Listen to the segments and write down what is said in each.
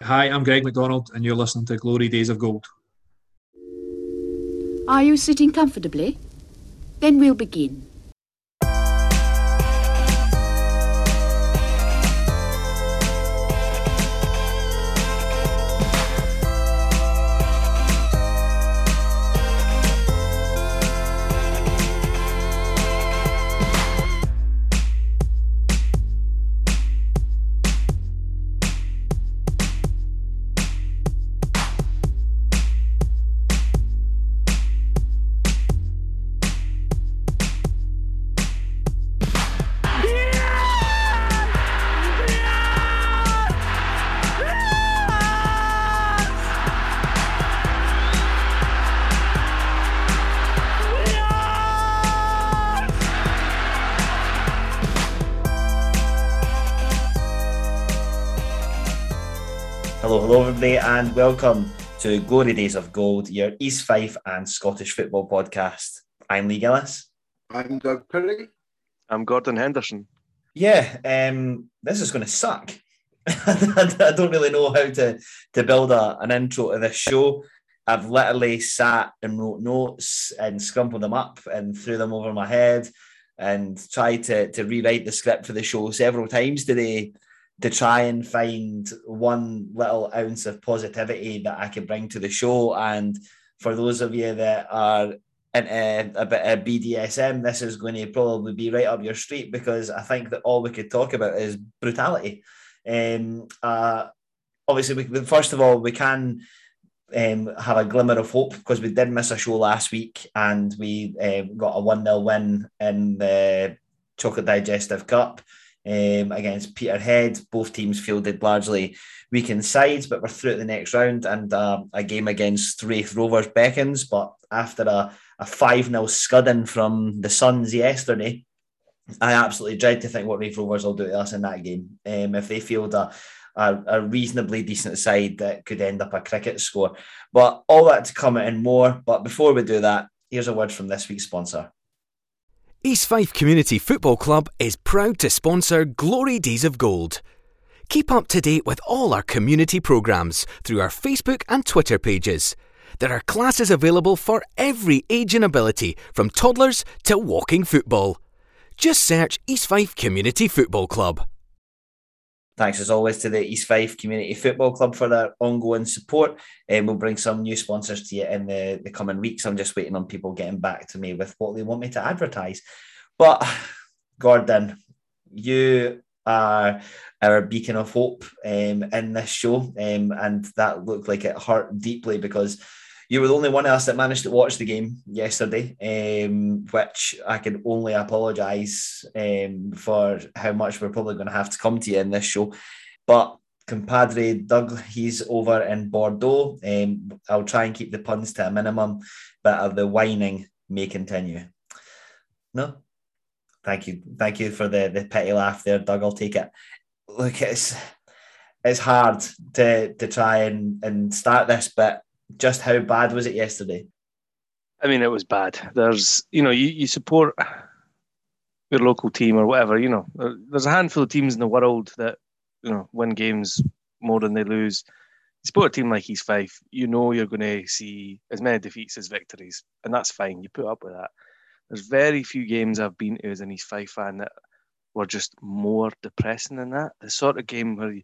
Hi, I'm Greg McDonald and you're listening to Glory Days of Gold. Are you sitting comfortably? Then we'll begin. Hello everybody and welcome to Glory Days of Gold, your East Fife and Scottish football podcast. I'm Lee Gillis. I'm Doug Perry. I'm Gordon Henderson. Yeah, this is going to suck. I don't really know how to build an intro to this show. I've literally sat and wrote notes and scrumpled them up and threw them over my head and tried to rewrite the script for the show several times today, to try and find one little ounce of positivity that I can bring to the show. And for those of you that are into a bit of BDSM, this is going to probably be right up your street because I think that all we could talk about is brutality. Obviously, first of all, we can have a glimmer of hope because we did miss a show last week and we got a 1-0 win in the Chocolate Digestive Cup against Peterhead. Both teams fielded largely weakened sides, but we're through to the next round, and a game against Raith Rovers beckons. But after a 5-0 scudding from the Suns yesterday, I absolutely dread to think what Raith Rovers will do to us in that game. If they field a reasonably decent side, that could end up a cricket score. But all that to come and more. But before we do that, here's a word from this week's sponsor. East Fife Community Football Club is proud to sponsor Glory Days of Gold. Keep up to date with all our community programmes through our Facebook and Twitter pages. There are classes available for every age and ability, from toddlers to walking football. Just search East Fife Community Football Club. Thanks as always to the East Fife Community Football Club for their ongoing support, and we'll bring some new sponsors to you in the coming weeks. I'm just waiting on people getting back to me with what they want me to advertise. But Gordon, you are our beacon of hope in this show, and that looked like it hurt deeply because you were the only one of us that managed to watch the game yesterday, which I can only apologise for how much we're probably going to have to come to you in this show. But compadre Doug, he's over in Bordeaux. I'll try and keep the puns to a minimum, but the whining may continue. No? Thank you for the petty laugh there, Doug. I'll take it. Look, it's hard to try and start this, but just how bad was it yesterday? I mean, it was bad. There's, you support your local team or whatever, There's a handful of teams in the world that, win games more than they lose. You support a team like East Fife, you're going to see as many defeats as victories, and that's fine. You put up with that. There's very few games I've been to as an East Fife fan that were just more depressing than that. The sort of game where,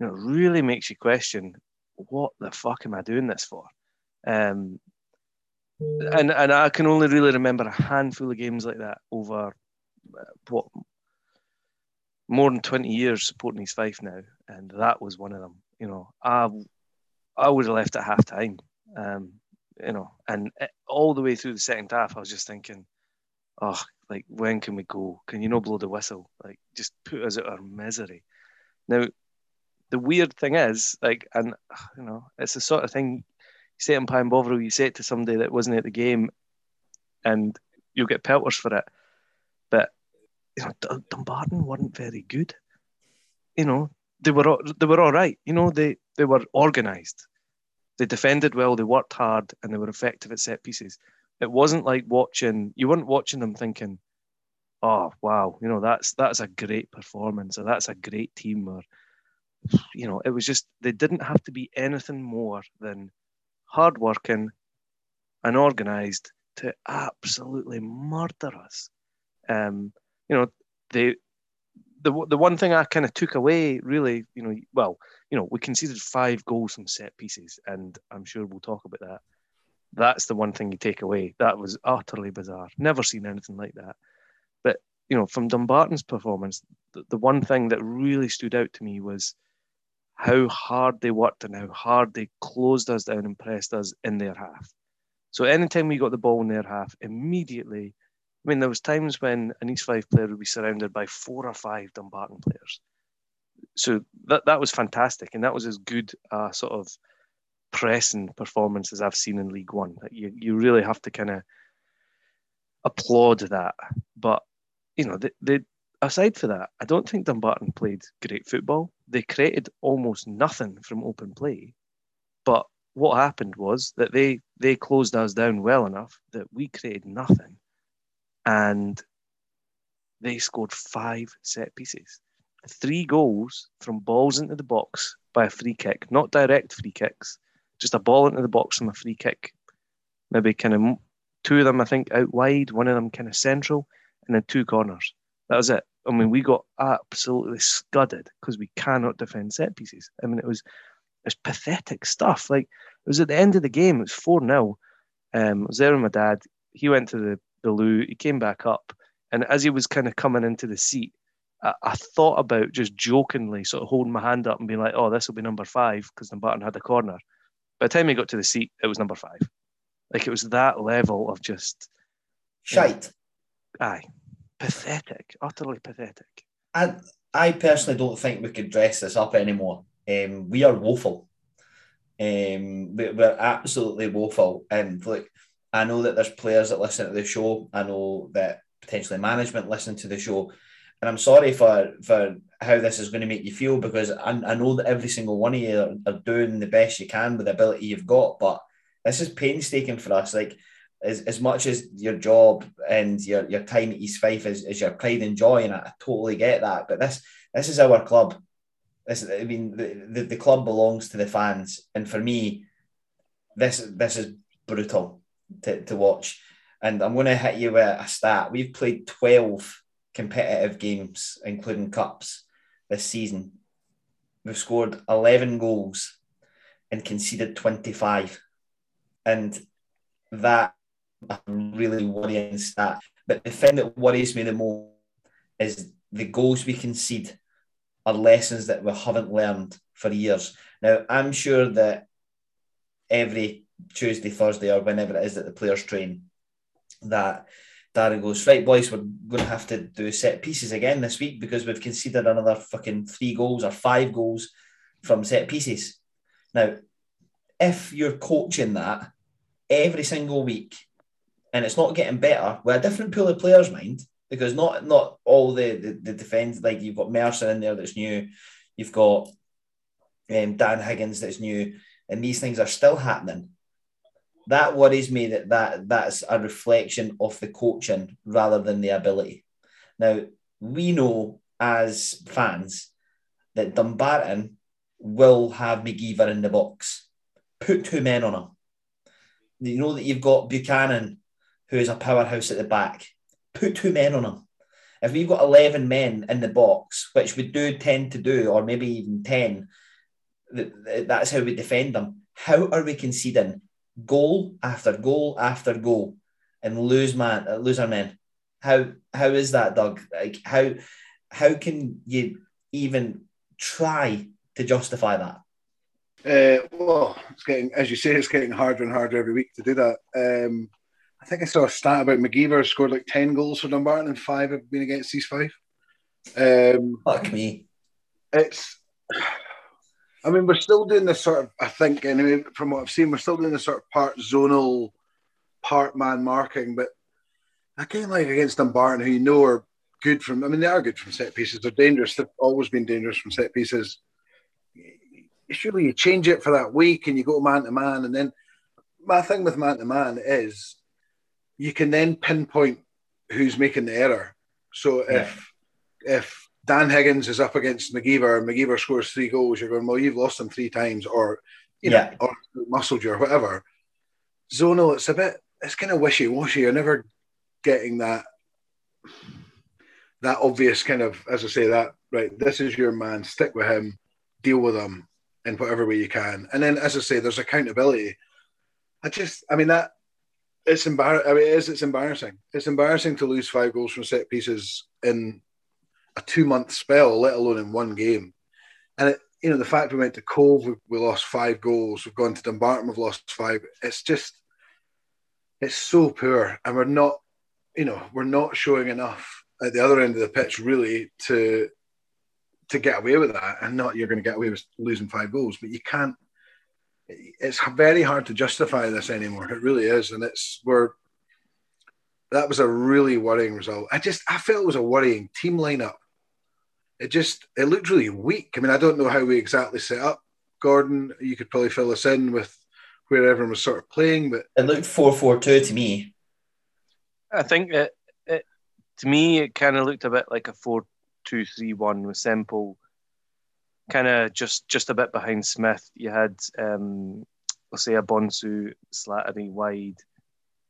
really makes you question, what the fuck am I doing this for? And I can only really remember a handful of games like that over more than 20 years supporting East Fife now, and that was one of them. I would have left at half time, and all the way through the second half, I was just thinking, when can we go? Can you not blow the whistle? Just put us out of our misery. Now, the weird thing is, it's the sort of thing, you say it in Pine Bovril, you say it to somebody that wasn't at the game, and you'll get pelters for it. But Dumbarton weren't very good. They were all right. They were organised, they defended well, they worked hard, and they were effective at set pieces. It wasn't like you weren't watching them thinking, "Oh wow, that's a great performance," or "That's a great team," or you know, it was just, they didn't have to be anything more than hardworking and organised to absolutely murder us. You know, the one thing I kind of took away, really, you know, well, you know, we conceded 5 goals from set pieces, and I'm sure we'll talk about that. That's the one thing you take away. That was utterly bizarre. Never seen anything like that. But, you know, from Dumbarton's performance, the one thing that really stood out to me was how hard they worked and how hard they closed us down and pressed us in their half. So anytime we got the ball in their half, immediately, I mean, there was times when an East Fife player would be surrounded by 4 or 5 Dumbarton players. So that was fantastic. And that was as good a sort of pressing performance as I've seen in League One. Like, you really have to kind of applaud that. But, you know, they aside for that, I don't think Dumbarton played great football. They created almost nothing from open play. But what happened was that they closed us down well enough that we created nothing. And they scored 5 set pieces. 3 goals from balls into the box by a free kick. Not direct free kicks, just a ball into the box from a free kick. Maybe kind of 2 of them, I think, out wide, 1 of them kind of central, and then 2 corners. That was it. I mean, we got absolutely scudded because we cannot defend set pieces. I mean, it was pathetic stuff. Like, it was at the end of the game. It was 4-0. I was there with my dad. He went to the loo. He came back up. And as he was kind of coming into the seat, I thought about just jokingly sort of holding my hand up and being like, oh, this will be number 5 because Dumbarton had a corner. By the time he got to the seat, it was number 5. Like, it was that level of just... shite. You know, aye. Pathetic. Utterly pathetic. And I personally don't think we could dress this up anymore. We are woeful. We're absolutely woeful. And look, I know that there's players that listen to the show. I know that potentially management listen to the show. And I'm sorry for how this is going to make you feel, because I know that every single one of you are doing the best you can with the ability you've got, but this is painstaking for us. Like, as much as your job and your time at East Fife is your pride and joy, and I totally get that, but this is our club. I mean, the club belongs to the fans, and for me, this is brutal to watch. And I'm going to hit you with a stat. We've played 12 competitive games, including cups, this season. We've scored 11 goals and conceded 25. And that a really worrying stat. But the thing that worries me the most is the goals we concede are lessons that we haven't learned for years. Now, I'm sure that every Tuesday, Thursday, or whenever it is that the players train, that Darren goes, right, boys, we're going to have to do set pieces again this week because we've conceded another fucking 3 goals or 5 goals from set pieces. Now, if you're coaching that every single week and it's not getting better, with a different pool of players, mind, because not all the defence, like you've got Mercer in there that's new, you've got Dan Higgins that's new, and these things are still happening. That worries me that's a reflection of the coaching rather than the ability. Now, we know as fans that Dumbarton will have McGeever in the box. Put 2 men on him. You know that you've got Buchanan, who is a powerhouse at the back. Put 2 men on him. If we've got 11 men in the box, which we do tend to do, or maybe even 10, that's how we defend them. How are we conceding goal after goal after goal and lose our men? How is that, Doug? Like, how can you even try to justify that? Well, it's getting, as you say, it's getting harder and harder every week to do that. I think I saw a stat about McGeever scored like 10 goals for Dumbarton and 5 have been against East Fife. Fuck me. I mean, we're still doing this sort of, I think, anyway, from what I've seen, we're still doing this sort of part zonal, part man marking. But again, like against Dumbarton, who you know are good from, I mean, they are good from set pieces. They're dangerous. They've always been dangerous from set pieces. Surely you change it for that week and you go man to man. And then my thing with man to man is you can then pinpoint who's making the error. So if Dan Higgins is up against McGeever and McGeever scores 3 goals, you're going, well, you've lost them 3 times or, you know, or muscled you or whatever. Zonal, it's a bit, it's kind of wishy-washy. You're never getting that obvious kind of, as I say, that, right, this is your man, stick with him, deal with him in whatever way you can. And then, as I say, there's accountability. It's embarrassing. It's embarrassing to lose 5 goals from set pieces in a 2-month spell, let alone in 1 game. And it, you know, the fact we went to Cove, we lost 5 goals. We've gone to Dumbarton, we've lost 5. It's just, it's so poor, and we're not showing enough at the other end of the pitch really to get away with that. And not you're going to get away with losing 5 goals, but you can't. It's very hard to justify this anymore. It really is, and that was a really worrying result. I felt it was a worrying team lineup. It looked really weak. I mean, I don't know how we exactly set up, Gordon. You could probably fill us in with where everyone was sort of playing, but it looked 4-4-2 to me. I think it to me it kind of looked a bit like a 4-2-3-1 with Semple kind of just a bit behind Smith. You had Osei Bonsu, Slattery wide.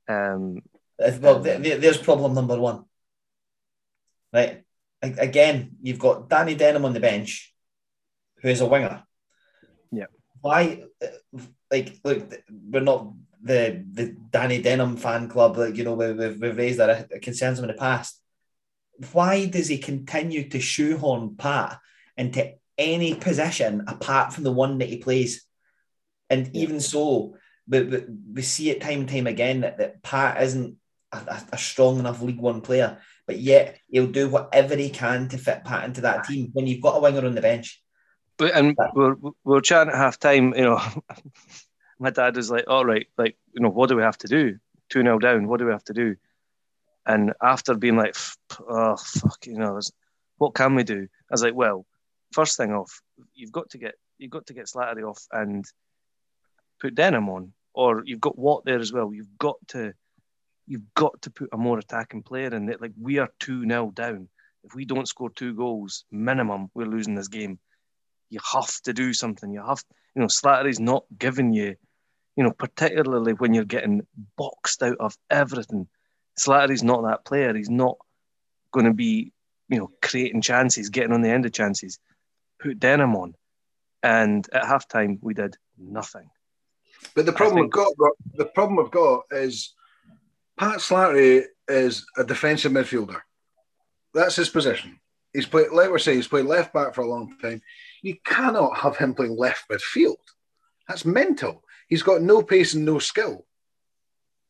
Well, there's problem number one. Right. Again, you've got Danny Denham on the bench, who is a winger. Yeah. Why? Like, look, we're not the Danny Denham fan club. Like, you know, we've raised our concerns in the past. Why does he continue to shoehorn Pat into any position apart from the one that he plays? And even so, we see it time and time again that Pat isn't a strong enough League One player, but yet he'll do whatever he can to fit Pat into that team when you've got a winger on the bench. And we're chatting at half time, you know, my dad was like, all right, like, you know, what do we have to do? 2-0 down, what do we have to do? And after being like, oh, fuck, you know, what can we do? I was like, well, first thing off, you've got to get Slattery off and put Denham on, or you've got Watt there as well. You've got to put a more attacking player in there. Like, we are 2-0 down. If we don't score 2 goals minimum, we're losing this game. You have to do something. You have, you know, Slattery's not giving you, you know, particularly when you're getting boxed out of everything. Slattery's not that player. He's not going to be, you know, creating chances, getting on the end of chances. Put Denham on, and at halftime we did nothing. But the problem we've got is Pat Slattery is a defensive midfielder. That's his position. He's played, like we say, he's played left back for a long time. You cannot have him playing left midfield. That's mental. He's got no pace and no skill.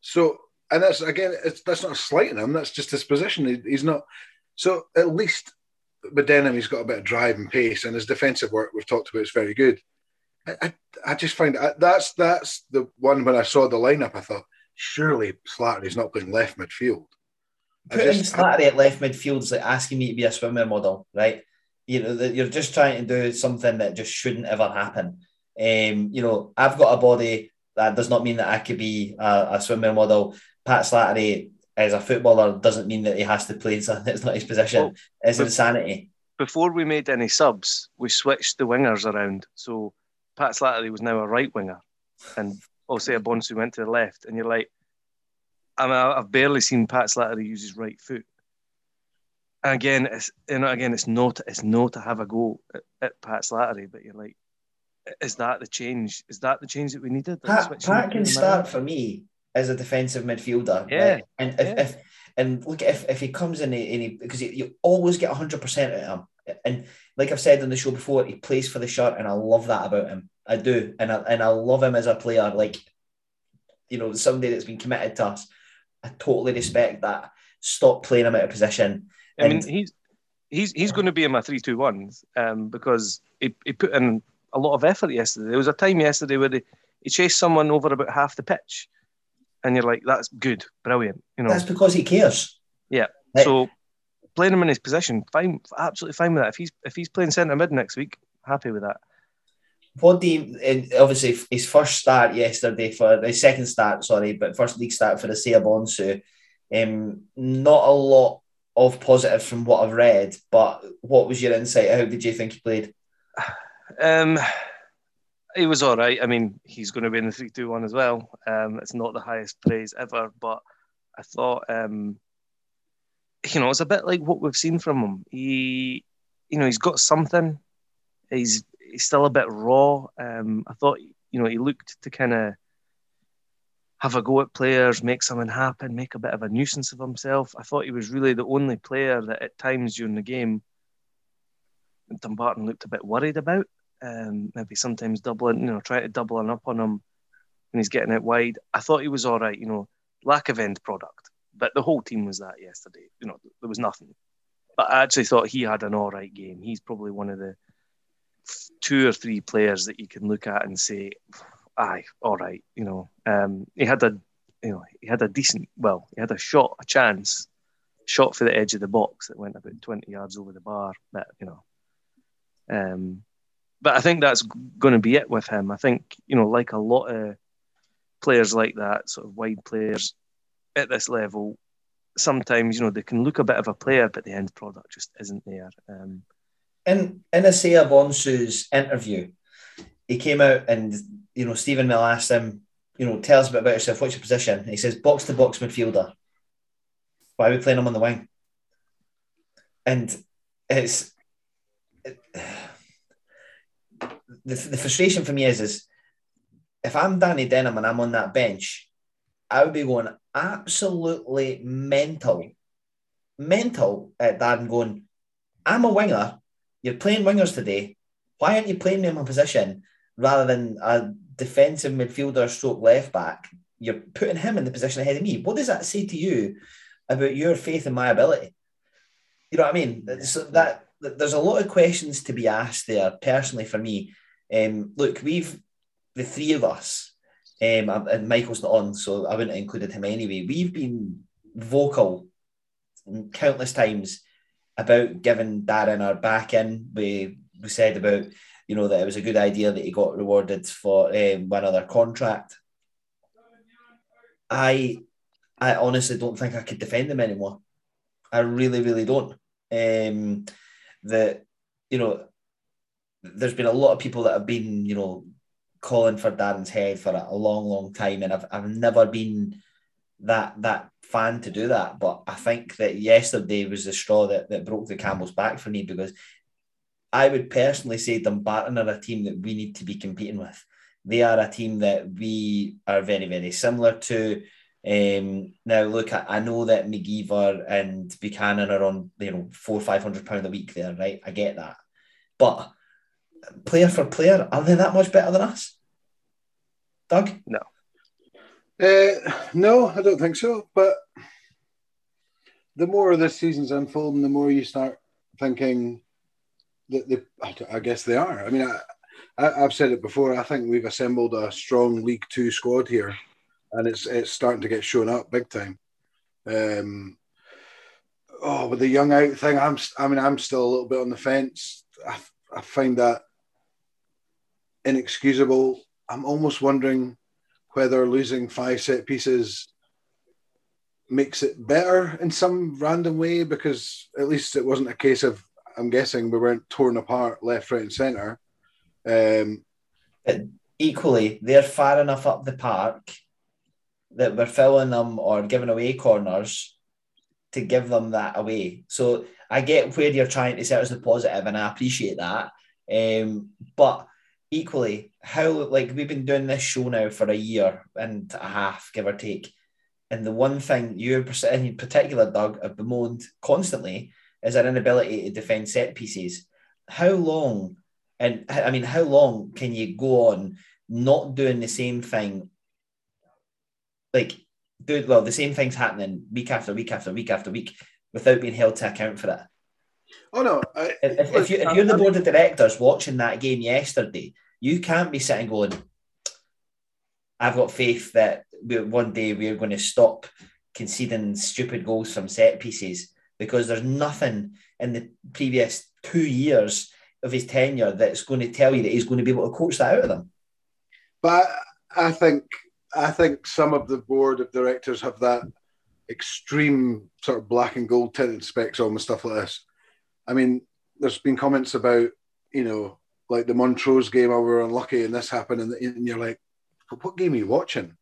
So, and that's again, that's not a slight on him. That's just his position. He's not. So at least with Denham, he's got a bit of drive and pace, and his defensive work we've talked about is very good. I just find that's the one when I saw the lineup, I thought, surely Slattery's not playing left midfield. Putting Slattery at left midfield is like asking me to be a swimmer model, right? You know, you're just trying to do something that just shouldn't ever happen. You know, I've got a body. That does not mean that I could be a swimmer model. Pat Slattery as a footballer doesn't mean that he has to play something that's not his position. Well, it's insanity. Before we made any subs, we switched the wingers around. So Pat Slattery was now a right winger, and Osei Bonsu went to the left. And you're like, I mean, I've barely seen Pat Slattery use his right foot. And again, it's not to have a go at Pat Slattery, but you're like, is that the change? Is that the change that we needed? Pat can start for me as a defensive midfielder. Yeah, right? And if he comes in, because you always get 100% out of him. And like I've said on the show before, he plays for the shirt, and I love that about him. I do, and I love him as a player. Like, you know, somebody that's been committed to us. I totally respect that. Stop playing him out of position. I mean, he's going to be in my 3-2-1s because he put in a lot of effort yesterday. There was a time yesterday where he chased someone over about half the pitch, and you're like, that's good, brilliant. You know, that's because he cares. Yeah. Like, so playing him in his position, fine, absolutely fine with that. If he's playing centre mid next week, happy with that. What do you, and obviously his first start yesterday for the second start, sorry, but first league start for the Osei Bonsu, not a lot of positive from what I've read, but what was your insight? How did you think he played? He was all right. I mean, he's going to win the 3-2-1 as well. It's not the highest praise ever, but I thought, you know, it's a bit like what we've seen from him. He, you know, he's got something. He's still a bit raw. I thought, you know, he looked to kind of have a go at players, make something happen, make a bit of a nuisance of himself. I thought he was really the only player that at times during the game Dumbarton looked a bit worried about. Maybe sometimes doubling, you know, trying to doubling up on him when he's getting it wide. I thought he was all right, you know, lack of end product. But the whole team was that yesterday. You know, there was nothing. But I actually thought he had an all right game. He's probably one of the two or three players that you can look at and say, aye, all right, you know. He had a shot for the edge of the box that went about 20 yards over the bar. But, you know, but I think that's going to be it with him. I think, you know, like a lot of players like that, sort of wide players at this level, sometimes, you know, they can look a bit of a player, but the end product just isn't there. In Osei Bonsu's interview, he came out and, you know, Stephen Mill asked him, you know, tell us a bit about yourself, what's your position? And he says, box-to-box midfielder. Why are we playing him on the wing? And it's... The frustration for me is if I'm Danny Denham and I'm on that bench, I would be going absolutely mental at that and going, I'm a winger, you're playing wingers today, why aren't you playing me in my position rather than a defensive midfielder stroke left back? You're putting him in the position ahead of me. What does that say to you about your faith in my ability? You know what I mean? So that there's a lot of questions to be asked there, personally, for me. Look, the three of us, and Michael's not on, so I wouldn't have included him anyway. We've been vocal countless times about giving Darren our back in. We said about, you know, that it was a good idea that he got rewarded for one other contract. I honestly don't think I could defend him anymore. I really, really don't. That, you know, there's been a lot of people that have been, you know, calling for Darren's head for a long, long time, and I've never been that fan to do that. But I think that yesterday was the straw that broke the camel's back for me, because I would personally say Dumbarton are a team that we need to be competing with. They are a team that we are very, very similar to. Now, look, I know that McGeever and Buchanan are on, you know, £400-500 a week there, right? I get that. But player for player, are they that much better than us? Doug? No. No, I don't think so. But the more this season's unfolding, the more you start thinking that I guess they are. I mean, I've said it before. I think we've assembled a strong League Two squad here, and it's starting to get shown up big time. With the young out thing, I'm still a little bit on the fence. I find that inexcusable. I'm almost wondering whether losing 5 set pieces makes it better in some random way, because at least it wasn't a case of, I'm guessing, we weren't torn apart left, right and centre. Equally, they're far enough up the park that we're filling them or giving away corners to give them that away. So I get where you're trying to set us the positive, and I appreciate that. But equally, how, like, we've been doing this show now for a year and a half, give or take, and the one thing you, in particular, Doug, have bemoaned constantly is our inability to defend set pieces. How long can you go on not doing the same thing? The same thing's happening week after week after week after week without being held to account for it. Oh, no. If you're the board of directors watching that game yesterday, you can't be sitting going, I've got faith that one day we're going to stop conceding stupid goals from set pieces, because there's nothing in the previous 2 years of his tenure that's going to tell you that he's going to be able to coach that out of them. But I think some of the board of directors have that extreme sort of black and gold tinted specs on with stuff like this. I mean, there's been comments about, you know, like the Montrose game, oh, we were unlucky and this happened, and you're like, what game are you watching?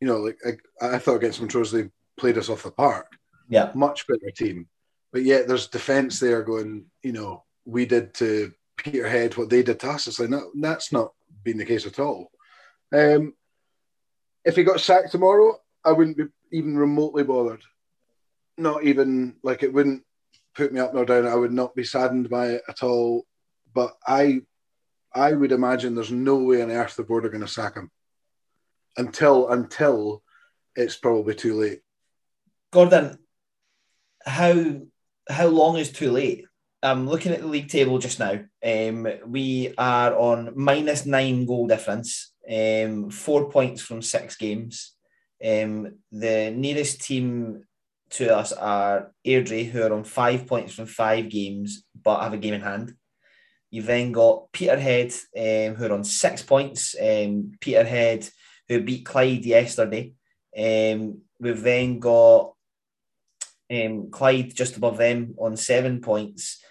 You know, like I thought against Montrose they played us off the park. Yeah. Much better team. But yet there's defence there going, you know, we did to Peterhead what they did to us. It's like, no, that's not been the case at all. If he got sacked tomorrow, I wouldn't be even remotely bothered. Not even, like, it wouldn't put me up nor down. I would not be saddened by it at all. But I would imagine there's no way on earth the board are going to sack him until it's probably too late. Gordon, how long is too late? I'm looking at the league table just now. We are on -9 goal difference, 4 points from 6 games. The nearest team to us are Airdrie, who are on 5 points from 5 games, but have a game in hand. You've then got Peterhead, who are on 6 points. Peterhead, who beat Clyde yesterday. We've then got Clyde just above them on 7 points.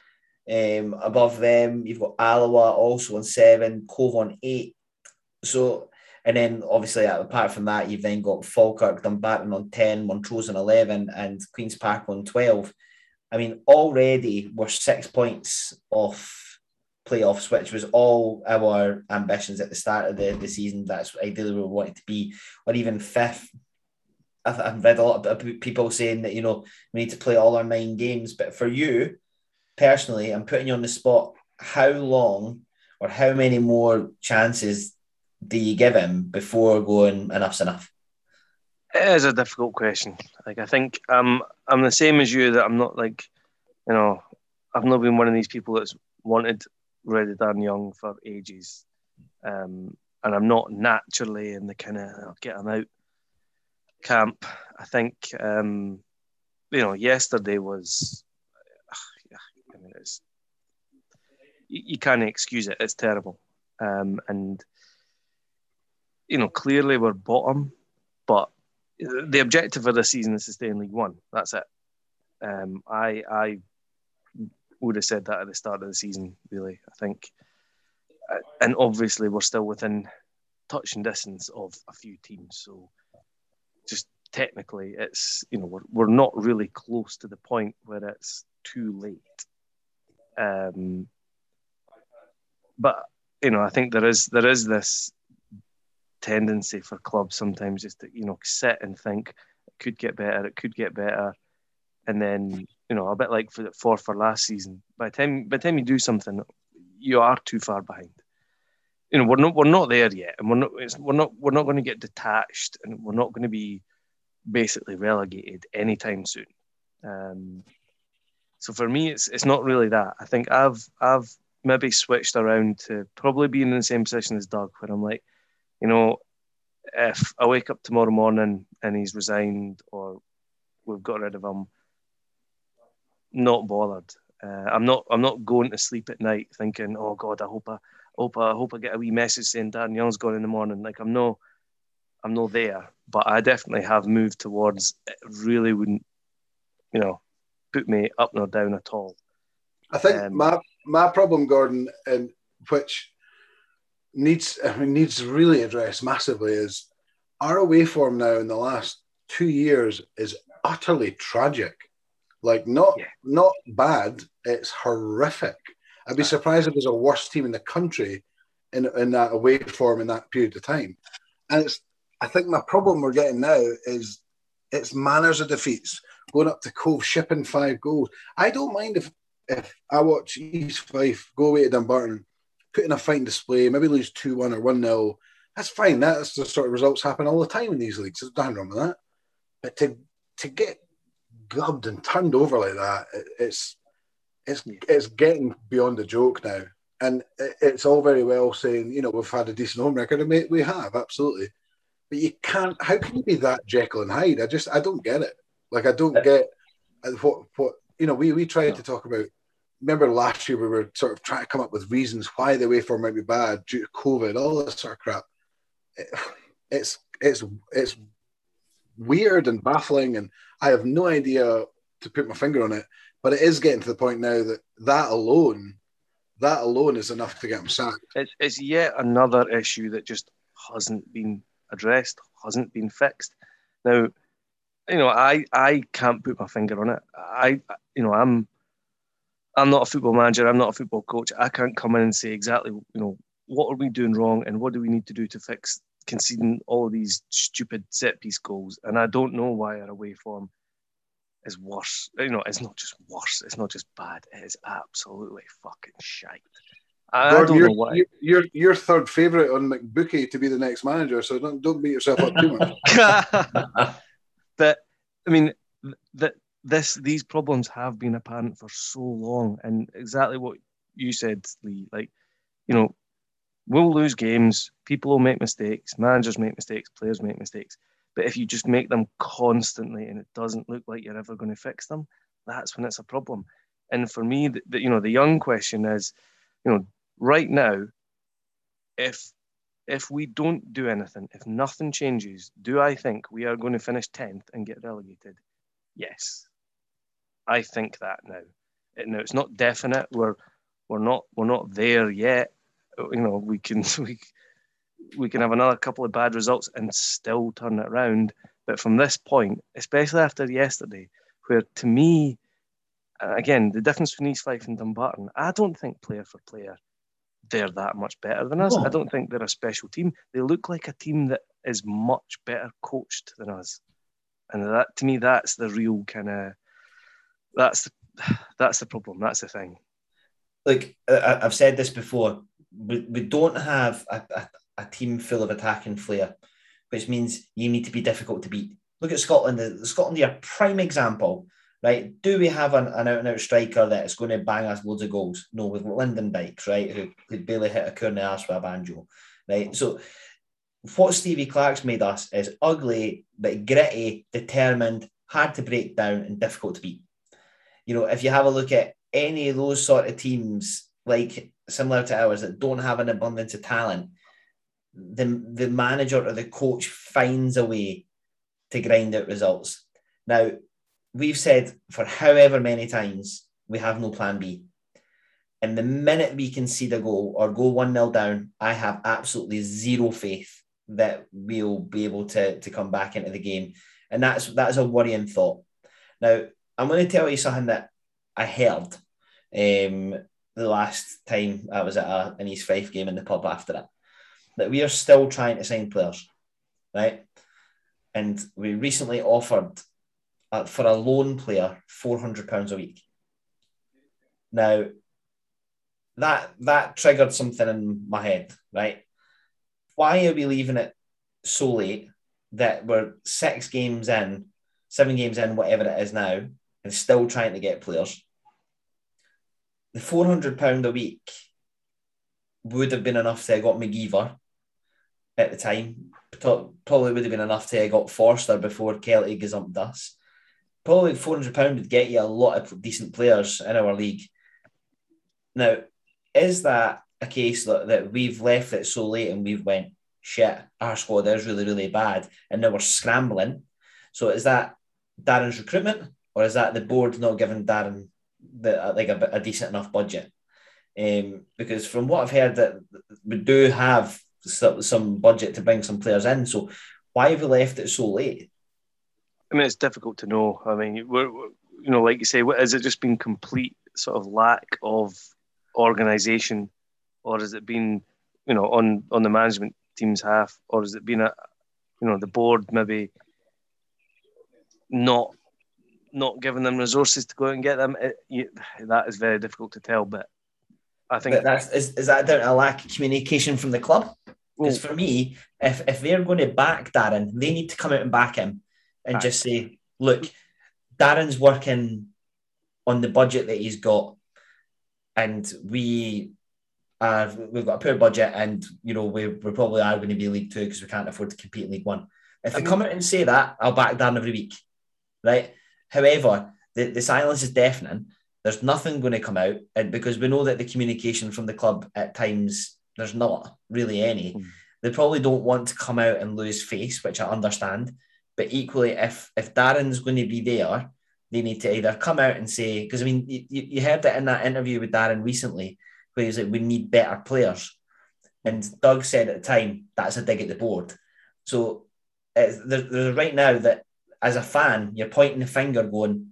Above them, you've got Alloa also on 7, Cove on 8. So, and then obviously apart from that, you've then got Falkirk, Dumbarton on 10, Montrose on 11, and Queen's Park on 12. I mean, already we're 6 points off playoffs, which was all our ambitions at the start of the season. That's ideally where we wanted to be, or even 5th. I've read a lot of people saying that, you know, we need to play all our 9 games. But for you, personally, I'm putting you on the spot, how long or how many more chances do you give him before going enough's enough? It is a difficult question. Like, I think I'm the same as you, that I'm not like, you know, I've not been one of these people that's wanted really Darren Young for ages. And I'm not naturally in the kind of, I'll get him out camp. I think you know, yesterday was, I mean, it's, you can't excuse it, it's terrible, and you know, clearly we're bottom, but the objective for this season is to stay in League One. That's it. I would have said that at the start of the season, really, I think, and obviously we're still within touch and distance of a few teams, so just technically, it's, you know, we're not really close to the point where it's too late. But you know, I think there is this tendency for clubs sometimes just to, you know, sit and think it could get better, and then, you know, a bit like for the fourth for last season. By the time you do something, you are too far behind. You know, we're not there yet, and we're not going to get detached, and we're not going to be basically relegated anytime soon. So for me, it's not really that. I think I've maybe switched around to probably being in the same position as Doug, where I'm like, you know, if I wake up tomorrow morning and he's resigned or we've got rid of him, not bothered. I'm not going to sleep at night thinking, oh God, I hope I get a wee message saying Darren Young's gone in the morning. Like, I'm not there, but I definitely have moved towards it. Really wouldn't, you know, put me up nor down at all. I think my problem, Gordon, and which needs really addressed massively, is our away form now in the last 2 years is utterly tragic. Like, not bad, it's horrific. I'd be surprised if there's a worse team in the country in that away form in that period of time. And it's, I think my problem we're getting now is it's manners of defeats. Going up to Cove, shipping 5 goals. I don't mind if I watch East Fife go away to Dumbarton, put in a fine display, maybe lose 2-1 or 1-0. That's fine. That's the sort of results happen all the time in these leagues. There's nothing wrong with that. But to get gubbed and turned over like that, it's getting beyond a joke now, and it's all very well saying, you know, we've had a decent home record, and we have, absolutely, but you can't. How can you be that Jekyll and Hyde? I don't get it. Like, I don't get what you know. We tried to talk about. Remember last year we were sort of trying to come up with reasons why the way form might be bad due to COVID, all this sort of crap. It's weird and baffling, and I have no idea to put my finger on it, but it is getting to the point now that that alone is enough to get him sacked. It's yet another issue that just hasn't been addressed, hasn't been fixed. Now, you know, I can't put my finger on it. I'm not a football manager. I'm not a football coach. I can't come in and say exactly, you know, what are we doing wrong and what do we need to do to fix conceding all of these stupid set-piece goals. And I don't know why our away form is worse. You know, it's not just worse. It's not just bad. It is absolutely fucking shite. I don't know why. You're third favourite on McBookie to be the next manager, so don't beat yourself up too much. But, I mean, these problems have been apparent for so long, and exactly what you said, Lee, like, you know, we'll lose games, people will make mistakes, managers make mistakes, players make mistakes, but if you just make them constantly and it doesn't look like you're ever going to fix them, that's when it's a problem. And for me, you know, the young question is, you know, right now, if we don't do anything, if nothing changes, do I think we are going to finish 10th and get relegated? Yes. I think that now. Now, it's not definite. We're not there yet. You know, we can have another couple of bad results and still turn it around. But from this point, especially after yesterday, where to me, again, the difference between East Fife and Dumbarton, I don't think player for player they're that much better than us. I don't think they're a special team. They look like a team that is much better coached than us. And that, to me, that's the real kind of, that's the problem. That's the thing. Like, I've said this before, we don't have a team full of attacking flair, which means you need to be difficult to beat. Look at Scotland. Scotland are a prime example, right? Do we have an out-and-out striker that is going to bang us loads of goals? No, we've got Lyndon Dykes, right, who could barely hit a cur in the arse with a banjo, right? So what Stevie Clark's made us is ugly, but gritty, determined, hard to break down and difficult to beat. You know, if you have a look at any of those sort of teams, like similar to ours, that don't have an abundance of talent, the manager or the coach finds a way to grind out results. Now, we've said for however many times, we have no plan B. And the minute we concede a goal or go 1-0 down, I have absolutely zero faith that we'll be able to come back into the game. And that's a worrying thought. Now, I'm going to tell you something that I heard the last time I was at an East Fife game in the pub after that, that we are still trying to sign players, right? And we recently offered, for a loan player, £400 a week. Now, that triggered something in my head, right? Why are we leaving it so late that we're 7 games in, whatever it is now, and still trying to get players? The £400 a week would have been enough to have got McGeever at the time. Probably would have been enough to have got Forster before Kelty gazumped us. Probably £400 would get you a lot of decent players in our league. Now, is that a case that we've left it so late and we've went, shit, our squad is really, really bad and now we're scrambling? So is that Darren's recruitment, or is that the board not giving Darren a decent enough budget? Because from what I've heard, that we do have some budget to bring some players in. So why have we left it so late? I mean, it's difficult to know. I mean, we're, you know, like you say, has it just been complete sort of lack of organisation, or has it been, you know, on the management team's half, or has it been you know, the board maybe not giving them resources to go out and get them? That is very difficult to tell, but I think... But is that down to a lack of communication from the club? Because for me, if they're going to back Darren, they need to come out and back him and just say, look, Darren's working on the budget that he's got, and we've got a poor budget, and, you know, we probably are going to be League 2 because we can't afford to compete in League 1. If they come out and say that, I'll back Darren every week, right? However, the silence is deafening. There's nothing going to come out, and because we know that the communication from the club at times, there's not really any. They probably don't want to come out and lose face, which I understand, But equally, if Darren's going to be there, they need to either come out and say, because I mean, you heard it in that interview with Darren recently, where he's like, we need better players. And Doug said at the time, that's a dig at the board. So there's right now that as a fan, you're pointing the finger going,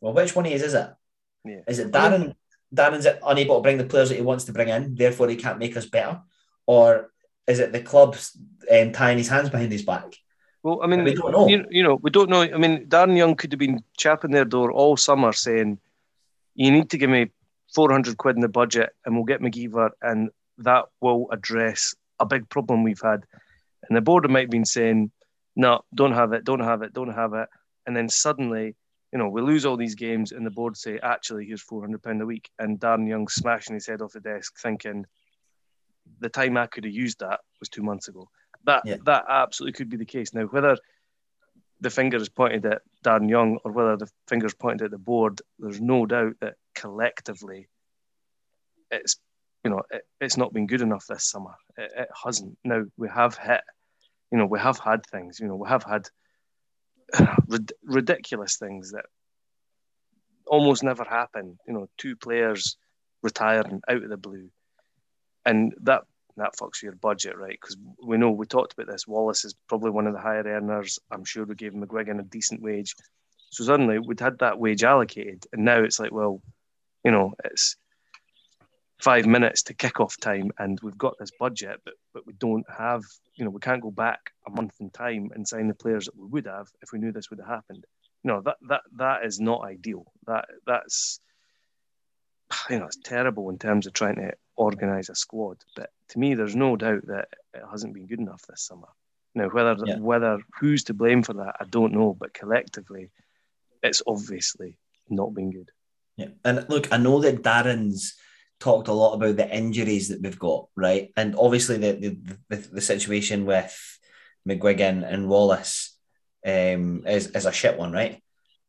well, which one is it? Yeah. Is it Darren? Darren's unable to bring the players that he wants to bring in, therefore he can't make us better? Or is it the club's tying his hands behind his back? Well, I mean, we don't know. We don't know. I mean, Darren Young could have been chapping their door all summer saying, you need to give me 400 quid in the budget and we'll get McGeever and that will address a big problem we've had. And the board might have been saying, no, don't have it. And then suddenly, we lose all these games and the board say, actually, here's £400 a week. And Darren Young smashing his head off the desk thinking, the time I could have used that was 2 months ago. That absolutely could be the case. Now, whether the finger is pointed at Darren Young or whether the finger is pointed at the board, there's no doubt that collectively it's, it's not been good enough this summer. It hasn't. Now, we have hit, we have had things, we have had ridiculous things that almost never happen. Two players retiring out of the blue. And that fucks your budget, right? Because we know, we talked about this, Wallace is probably one of the higher earners. I'm sure we gave McGuigan a decent wage. So suddenly we'd had that wage allocated. And now it's like, well, it's 5 minutes to kick-off time and we've got this budget, but we don't have, we can't go back a month in time and sign the players that we would have if we knew this would have happened. That is not ideal. That's... it's terrible in terms of trying to organise a squad. But to me, there's no doubt that it hasn't been good enough this summer. Now, whether who's to blame for that, I don't know. But collectively, it's obviously not been good. Yeah, and look, I know that Darren's talked a lot about the injuries that we've got, right? And obviously the situation with McGuigan and Wallace is a shit one, right?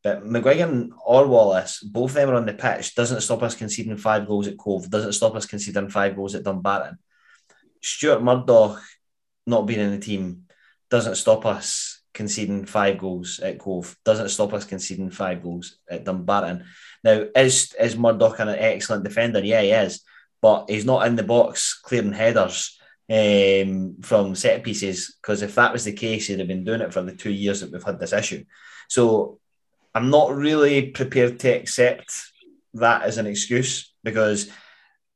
But McGuigan or Wallace, both of them are on the pitch, doesn't stop us conceding 5 goals at Cove, doesn't stop us conceding 5 goals at Dumbarton. Stuart Murdoch not being in the team doesn't stop us conceding 5 goals at Cove, doesn't stop us conceding 5 goals at Dumbarton. Now, is Murdoch an excellent defender? Yeah, he is. But he's not in the box clearing headers from set pieces, because if that was the case, he'd have been doing it for the 2 years that we've had this issue. So I'm not really prepared to accept that as an excuse, because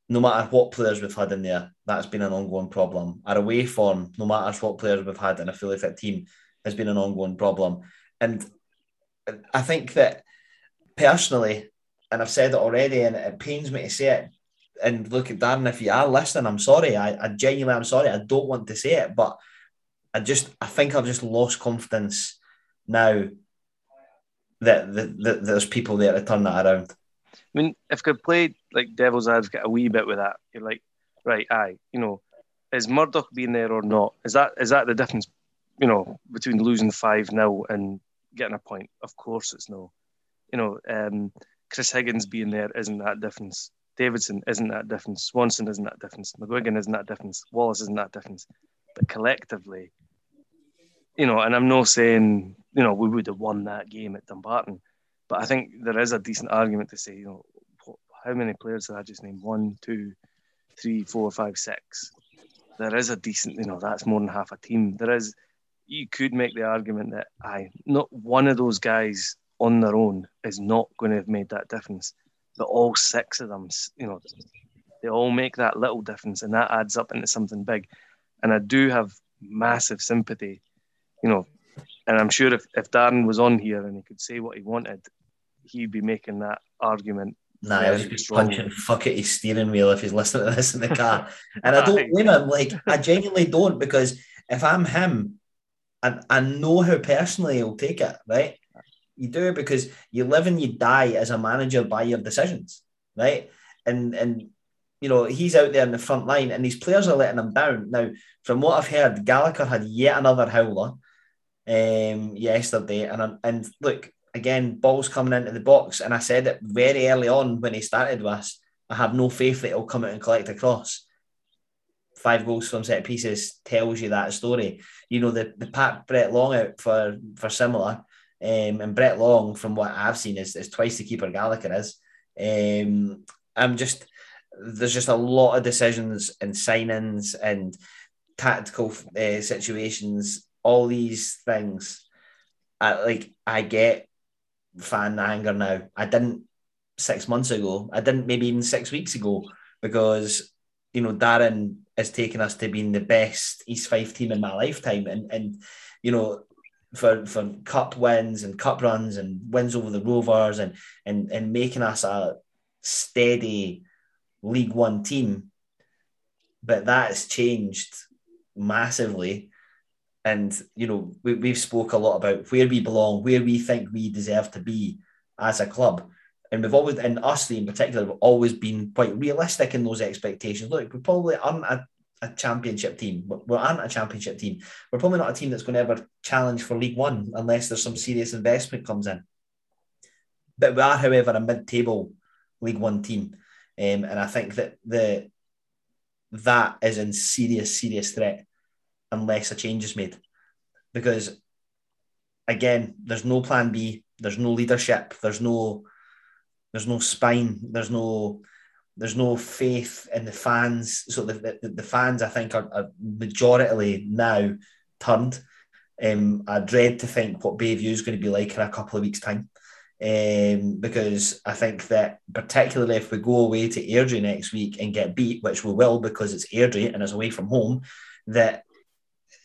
no matter what players we've had in there, that's been an ongoing problem. Our away form, no matter what players we've had in a fully fit team, has been an ongoing problem. And I think that personally, and I've said it already, and it pains me to say it, and look at Darren, if you are listening, I'm sorry. I genuinely am sorry. I don't want to say it, but I think I've just lost confidence now that there's people there to turn that around. I mean, if I could play like devil's advocate a wee bit with that, you're like, right, aye, is Murdoch being there or not? Is that the difference, between losing 5-0 and getting a point? Of course it's no. Chris Higgins being there isn't that difference. Davidson isn't that difference. Swanson isn't that difference. McGuigan isn't that difference. Wallace isn't that difference. But collectively, and I'm not saying, we would have won that game at Dumbarton, but I think there is a decent argument to say, how many players did I just name? 1, 2, 3, 4, 5, 6. There is a decent, that's more than half a team. You could make the argument that not one of those guys on their own is not going to have made that difference, but all 6 of them, they all make that little difference, and that adds up into something big. And I do have massive sympathy. And I'm sure if Darren was on here and he could say what he wanted, he'd be making that argument. Nah, he'll just be punching fuck at his steering wheel if he's listening to this in the car. And I don't blame him. I genuinely don't, because if I'm him, I know how personally he'll take it, right? You do, because you live and you die as a manager by your decisions, right? And he's out there in the front line and these players are letting him down. Now, from what I've heard, Gallagher had yet another howler yesterday. And look, again, ball's coming into the box. And I said it very early on when he started with us, I have no faith that he'll come out and collect a cross. 5 goals from set pieces tells you that story. You know, the Pat Brett Long out for similar, and Brett Long, from what I've seen, is twice the keeper Gallagher is. There's just a lot of decisions and signings and tactical situations, all these things. I get fan anger now. I didn't 6 months ago. I didn't maybe even 6 weeks ago, because you know, Darren has taken us to being the best East Fife team in my lifetime, and you know, for cup wins and cup runs and wins over the Rovers and making us a steady League One team. But that has changed massively, and you know, we've spoke a lot about where we belong, where we think we deserve to be as a club. And we've always, and us in particular, we've always been quite realistic in those expectations. Look, we probably aren't a championship team. We aren't a championship team. We're probably not a team that's going to ever challenge for League One unless there's some serious investment comes in. But we are, however, a mid-table League One team. And I think that that is in serious threat unless a change is made. Because, again, there's no plan B. There's no leadership. There's no spine. There's no faith in the fans. So the fans, I think, are majority now turned. I dread to think what Bayview is going to be like in a couple of weeks' time, because I think that particularly if we go away to Airdrie next week and get beat, which we will because it's Airdrie and it's away from home, that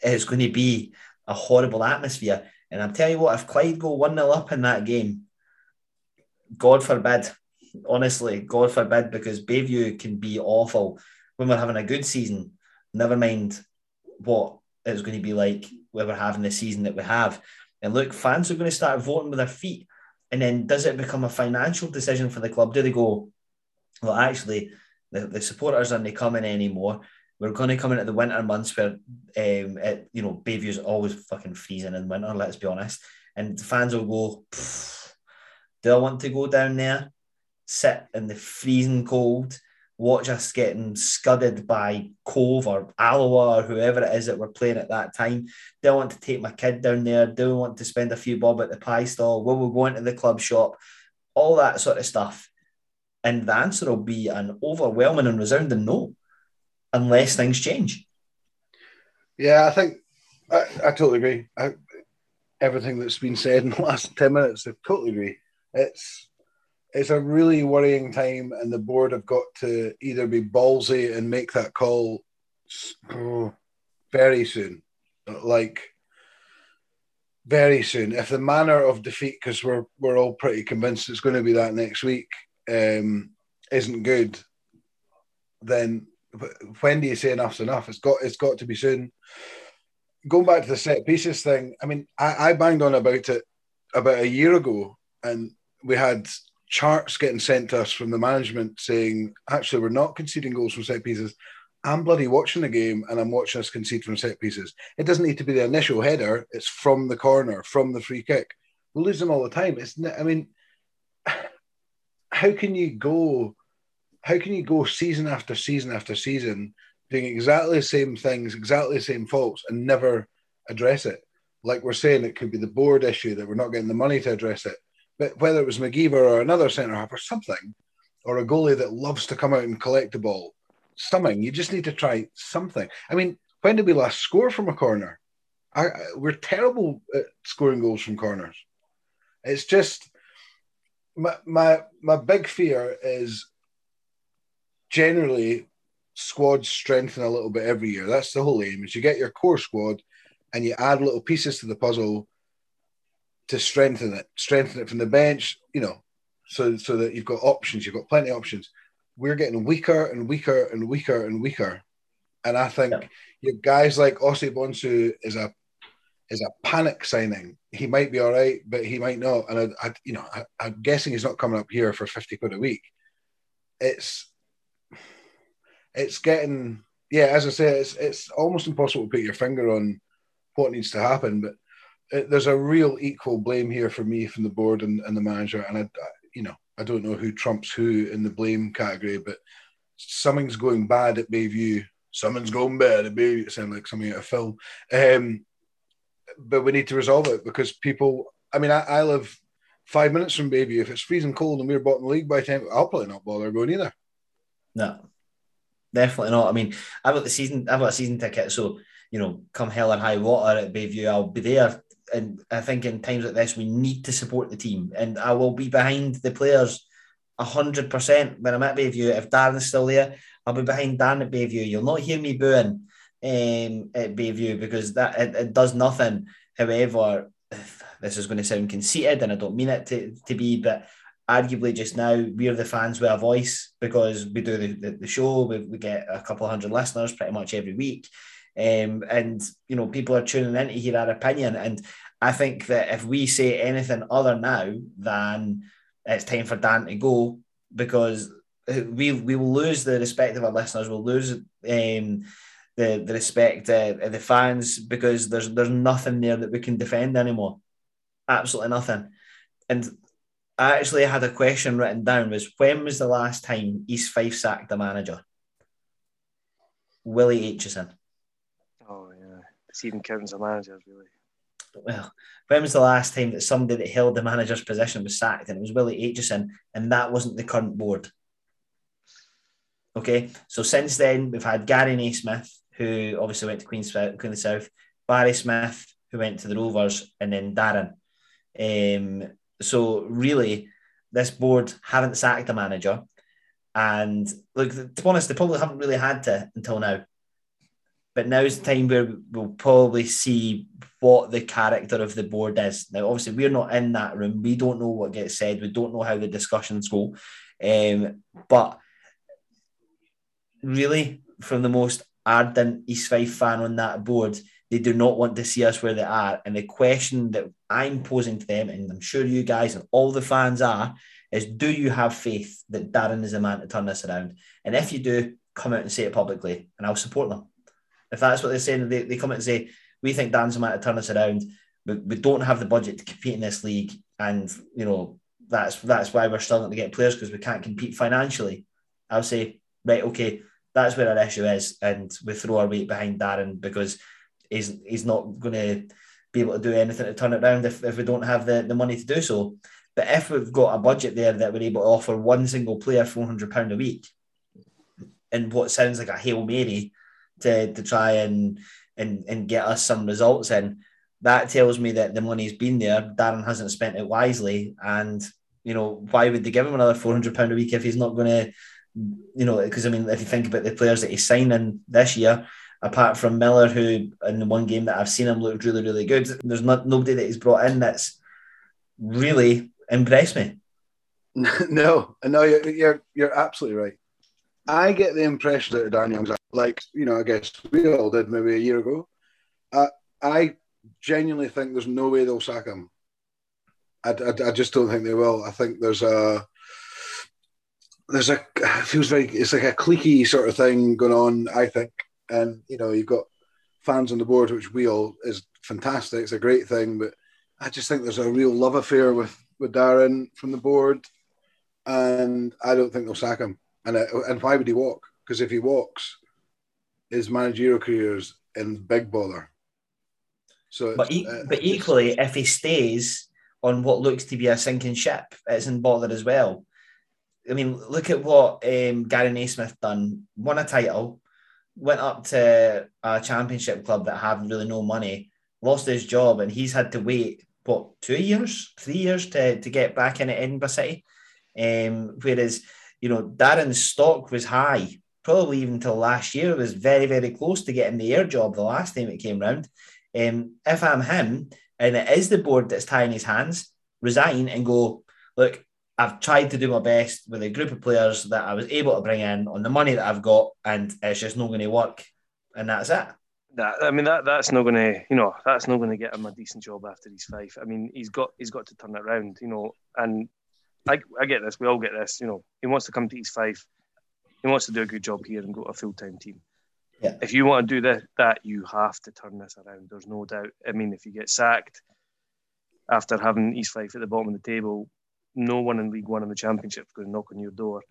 it's going to be a horrible atmosphere. And I'm telling you what, if Clyde go 1-0 up in that game, God forbid, honestly, God forbid, because Bayview can be awful when we're having a good season. Never mind what it's going to be like when we're having the season that we have. And look, fans are going to start voting with their feet. And then does it become a financial decision for the club? Do they go, well, actually, the supporters aren't coming anymore. We're going to come into the winter months where, you know, Bayview's always fucking freezing in winter, let's be honest. And fans will go, do I want to go down there, sit in the freezing cold, watch us getting scudded by Cove or Alloa or whoever it is that we're playing at that time? Do I want to take my kid down there? Do I want to spend a few bob at the pie stall? Will we go into the club shop? All that sort of stuff. And the answer will be an overwhelming and resounding no, unless things change. Yeah, I think I totally agree. Everything that's been said in the last 10 minutes, I totally agree. It's a really worrying time, and the board have got to either be ballsy and make that call very soon, very soon. If the manner of defeat, because we're all pretty convinced it's going to be that next week, isn't good, then when do you say enough's enough? It's got to be soon. Going back to the set pieces thing, I mean, I banged on about it about a year ago, and we had charts getting sent to us from the management saying, actually, we're not conceding goals from set pieces. I'm bloody watching the game and I'm watching us concede from set pieces. It doesn't need to be the initial header. It's from the corner, from the free kick. We lose them all the time. How can you go season after season after season doing exactly the same things, exactly the same faults, and never address it? Like we're saying, it could be the board issue that we're not getting the money to address it. But whether it was McGeever or another centre-half or something, or a goalie that loves to come out and collect the ball, something, you just need to try something. I mean, when did we last score from a corner? We're terrible at scoring goals from corners. It's just, my big fear is generally squads strengthen a little bit every year. That's the whole aim, is you get your core squad and you add little pieces to the puzzle to strengthen it from the bench, you know, so that you've got options, you've got plenty of options. We're getting weaker and weaker and weaker and weaker. And I think your guys like Osei Bonsu is a panic signing. He might be all right, but he might not. And I'm guessing he's not coming up here for £50 a week. It's getting, yeah, as I say, it's almost impossible to put your finger on what needs to happen, but there's a real equal blame here for me from the board and the manager. And I don't know who trumps who in the blame category, but something's going bad at Bayview someone's going better to be. It sounded like something out of film. But we need to resolve it because people, I mean, I live 5 minutes from Baby. If it's freezing cold and we're bottom league by the time, I'll probably not bother going either. No, definitely not. I mean, I've got a season ticket, so, you know, come hell and high water at Bayview, I'll be there. And I think in times like this, we need to support the team. And I will be behind the players 100% when I'm at Bayview. If Darren's still there, I'll be behind Darren at Bayview. You'll not hear me booing at Bayview because that it does nothing. However, this is going to sound conceited, and I don't mean it to be, but arguably just now, we're the fans with a voice because we do the show. We get a couple hundred listeners pretty much every week. And, you know, people are tuning in to hear our opinion. And I think that if we say anything other now than it's time for Dan to go, because we will lose the respect of our listeners, we'll lose the respect of the fans, because there's nothing there that we can defend anymore. Absolutely nothing. And I actually had a question written down, was when was the last time East Fife sacked a manager? Willie Aitchison. Oh, yeah. It's even counting as managers, really. Well, when was the last time that somebody that held the manager's position was sacked? And it was Willie Aitchison, and that wasn't the current board. Okay, so since then, we've had Gary Naismith, who obviously went to Queen of the South, Barry Smith, who went to the Rovers, and then Darren. So really, this board haven't sacked a manager. And look, to be honest, they probably haven't really had to until now. But now's the time where we'll probably see what the character of the board is. Now, obviously, we're not in that room. We don't know what gets said. We don't know how the discussions go. But really, from the most ardent East Fife fan on that board, they do not want to see us where they are. And the question that I'm posing to them, and I'm sure you guys and all the fans are, is do you have faith that Darren is the man to turn this around? And if you do, come out and say it publicly, and I'll support them. If that's what they're saying, they come out and say, we think Dan's might have turned us around, we don't have the budget to compete in this league, and, you know, that's why we're struggling to get players, because we can't compete financially. I'll say, right, okay, that's where our issue is, and we throw our weight behind Darren because he's not going to be able to do anything to turn it around if we don't have the money to do so. But if we've got a budget there that we're able to offer one single player £400 a week, and what sounds like a Hail Mary, to try and get us some results in, that tells me that the money's been there. Darren hasn't spent it wisely, and, you know, why would they give him another £400 a week if he's not going to, you know, because I mean, if you think about the players that he's signing this year, apart from Miller, who in the one game that I've seen him looked really, really good, there's nobody that he's brought in that's really impressed me. No, you're absolutely right. I get the impression that Dan Young's, like, you know, I guess we all did maybe a year ago. I genuinely think there's no way they'll sack him. I just don't think they will. I think there's a it feels very, it's like a cliquey sort of thing going on, I think. And, you know, you've got fans on the board, which we all is fantastic. It's a great thing, but I just think there's a real love affair with Darren from the board, and I don't think they'll sack him. And why would he walk? Because if he walks, his managerial career is in big bother. So, but equally, if he stays on what looks to be a sinking ship, it's in bother as well. I mean, look at what Gary Naismith done. Won a title, went up to a championship club that have really no money, lost his job, and he's had to wait, what, 3 years to get back in at Edinburgh City? Whereas, you know, Darren's stock was high, probably even till last year. It was very, very close to getting the air job the last time it came round. If I'm him, and it is the board that's tying his hands, resign and go, look, I've tried to do my best with a group of players that I was able to bring in on the money that I've got, and it's just not going to work. And that's it. That's not going to, you know, that's not going to get him a decent job after he's five. I mean, he's got to turn it around, you know, and I get this. We all get this. You know, he wants to come to East Fife. He wants to do a good job here and go to a full-time team. Yeah. If you want to do that, you have to turn this around. There's no doubt. I mean, if you get sacked after having East Fife at the bottom of the table, no one in League One in the Championship is going to knock on your door.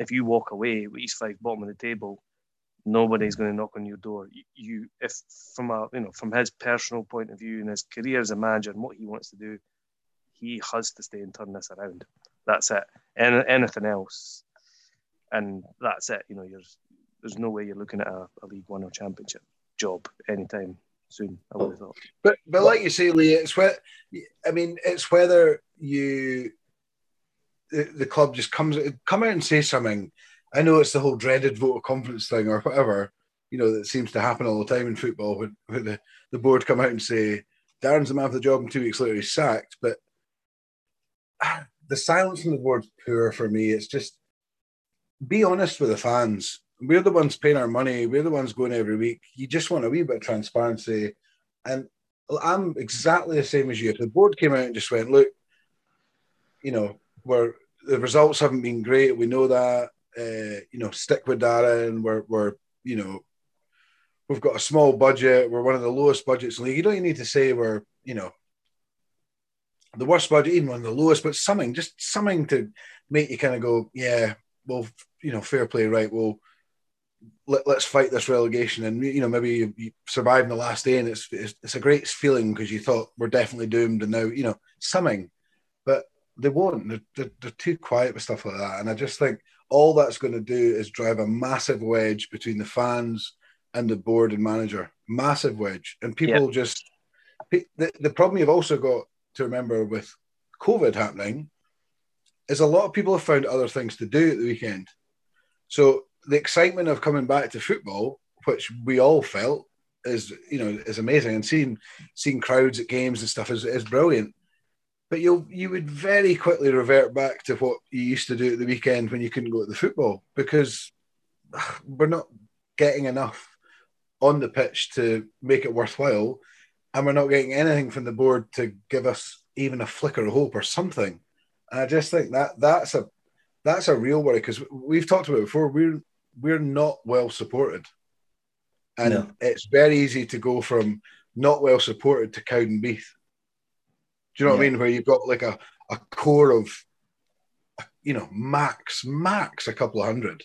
If you walk away with East Fife bottom of the table, nobody's going to knock on your door. You, if from a, you know, from his personal point of view and his career as a manager and what he wants to do, he has to stay and turn this around. That's it. And anything else, and that's it. You know, there's no way you're looking at a League One or Championship job anytime soon, I would have thought. But like you say, Lee, it's whether you the club just come out and say something. I know it's the whole dreaded vote of confidence thing or whatever, you know, that seems to happen all the time in football when the board come out and say, Darren's the man for the job, and 2 weeks later he's sacked. But the silence from the board's poor for me. It's just, be honest with the fans. We're the ones paying our money. We're the ones going every week. You just want a wee bit of transparency. And I'm exactly the same as you. If the board came out and just went, look, you know, the results haven't been great. We know that. You know, stick with Darren. We're you know, we've got a small budget. We're one of the lowest budgets in the league. You don't even need to say we're, you know, the worst budget, even one of the lowest, but something to make you kind of go, yeah, well, you know, fair play, right? Well, let's fight this relegation, and you know, maybe you survive in the last day, and it's a great feeling because you thought we're definitely doomed, and now you know something, but they won't. They're too quiet with stuff like that, and I just think. All that's going to do is drive a massive wedge between the fans and the board and manager. Massive wedge. And people just... The problem you've also got to remember with COVID happening is a lot of people have found other things to do at the weekend. So the excitement of coming back to football, which we all felt, is amazing. And seeing crowds at games and stuff is brilliant. But you would very quickly revert back to what you used to do at the weekend when you couldn't go to the football, because we're not getting enough on the pitch to make it worthwhile, and we're not getting anything from the board to give us even a flicker of hope or something. And I just think that's a real worry, because we've talked about it before. We're not well supported, and it's very easy to go from not well supported to Cowdenbeath. Do you know what I mean? Where you've got like a core of, you know, max a couple of hundred.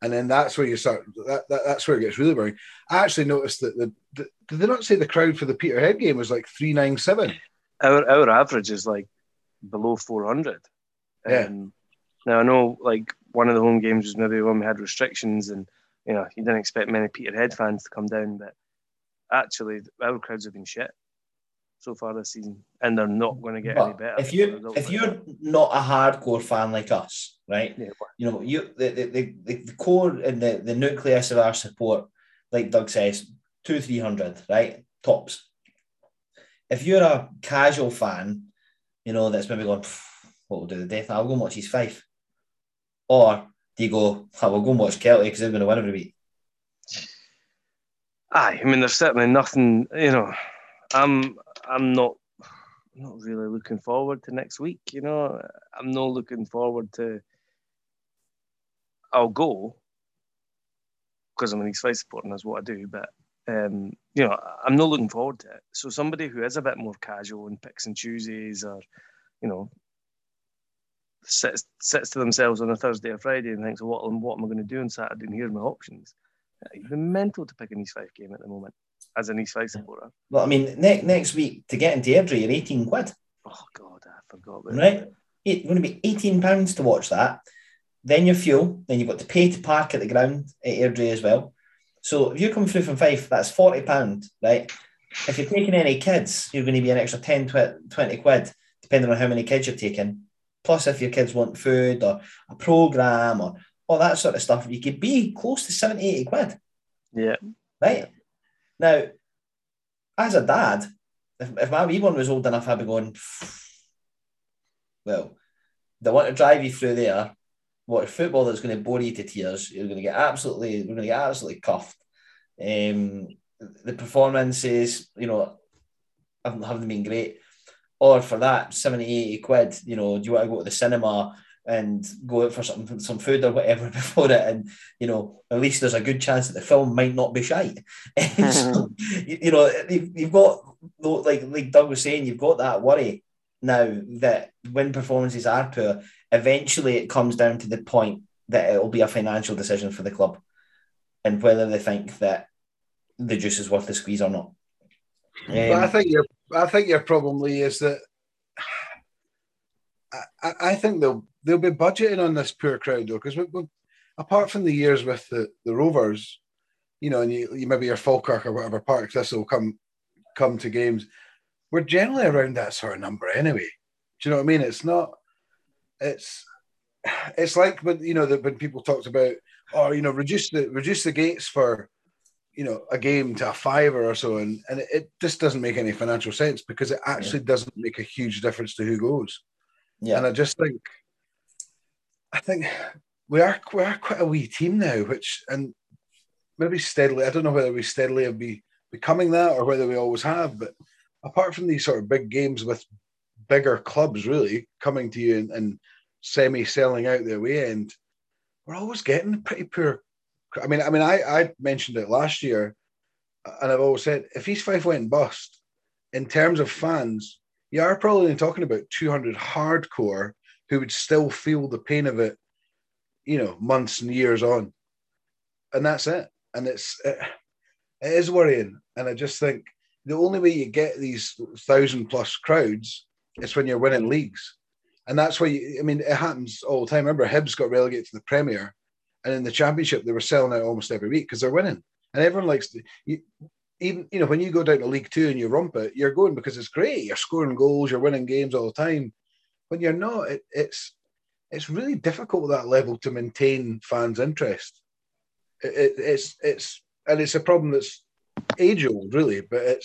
And then that's where you start, that's where it gets really boring. I actually noticed that, did they not say the crowd for the Peterhead game was like 397? Our average is like below 400. Yeah. Now I know like one of the home games was maybe when we had restrictions and, you know, you didn't expect many Peterhead fans to come down, but actually our crowds have been shit so far this season, and they're not going to get any better. If you're not a hardcore fan like us, right? Yeah. You know, the core and the nucleus of our support, like Doug says, 200-300, right? Tops. If you're a casual fan, you know, that's maybe going, what will do the death? I'll go and watch East Fife. Or do you go, I will go and watch Kelty because they're going to win every week? Aye, I mean, there's certainly nothing, you know, I'm not really looking forward to next week, you know. I'm not looking forward to... I'll go, because I'm an East Fife supporter and that's what I do, but, you know, I'm not looking forward to it. So somebody who is a bit more casual and picks and chooses, or, you know, sits to themselves on a Thursday or Friday and thinks, well, what am I going to do on Saturday, and here are my options. You're mental to pick an East Fife game at the moment. As an East Fife supporter. Well, I mean, next week to get into Airdrie, you're 18 quid. Oh, God, I forgot about that. Right? It's going to be £18 to watch that. Then your fuel, then you've got to pay to park at the ground at Airdrie as well. So if you're coming through from Fife, that's £40, right? If you're taking any kids, you're going to be an extra 10, 20 quid, depending on how many kids you're taking. Plus, if your kids want food or a programme or all that sort of stuff, you could be close to 70, 80 quid. Yeah. Right? Now, as a dad, if my wee one was old enough, I'd be going, well, they want to drive you through there, watch football that's going to bore you to tears. We're going to get absolutely cuffed. The performances, you know, haven't been great. Or for that, 70, 80 quid, you know, do you want to go to the cinema and go out for some food or whatever before it, and you know, at least there's a good chance that the film might not be shite. So, you know, you've got, like Doug was saying, you've got that worry now that when performances are poor, eventually it comes down to the point that it'll be a financial decision for the club. and whether they think that the juice is worth the squeeze or not. But I think your problem, Lee, is that I think they'll be budgeting on this poor crowd, though, because apart from the years with the Rovers, you know, and you maybe your Falkirk or whatever parks, this will come to games. We're generally around that sort of number anyway. Do you know what I mean? It's not. It's like when, you know, that when people talked about, or, you know, reduce the gates for, you know, a game to a fiver or so, and it just doesn't make any financial sense because it actually doesn't make a huge difference to who goes. Yeah, and I just think, we are quite a wee team now, which, and maybe steadily, I don't know whether we steadily have been becoming that or whether we always have, but apart from these sort of big games with bigger clubs really coming to you and semi-selling out their way end, we're always getting pretty poor. I mean, I mentioned it last year, and I've always said, if East Fife went bust, in terms of fans, you are probably talking about 200 hardcore who would still feel the pain of it, you know, months and years on. And that's it. And it is worrying. And I just think the only way you get these 1,000-plus crowds is when you're winning leagues. And that's why, it happens all the time. Remember, Hibs got relegated to the Premier, and in the Championship, they were selling out almost every week because they're winning. And everyone likes to... Even, you know, when you go down to League Two and you romp it, you're going because it's great. You're scoring goals, you're winning games all the time. When you're not, it's really difficult at that level to maintain fans' interest. It's a problem that's age old, really. But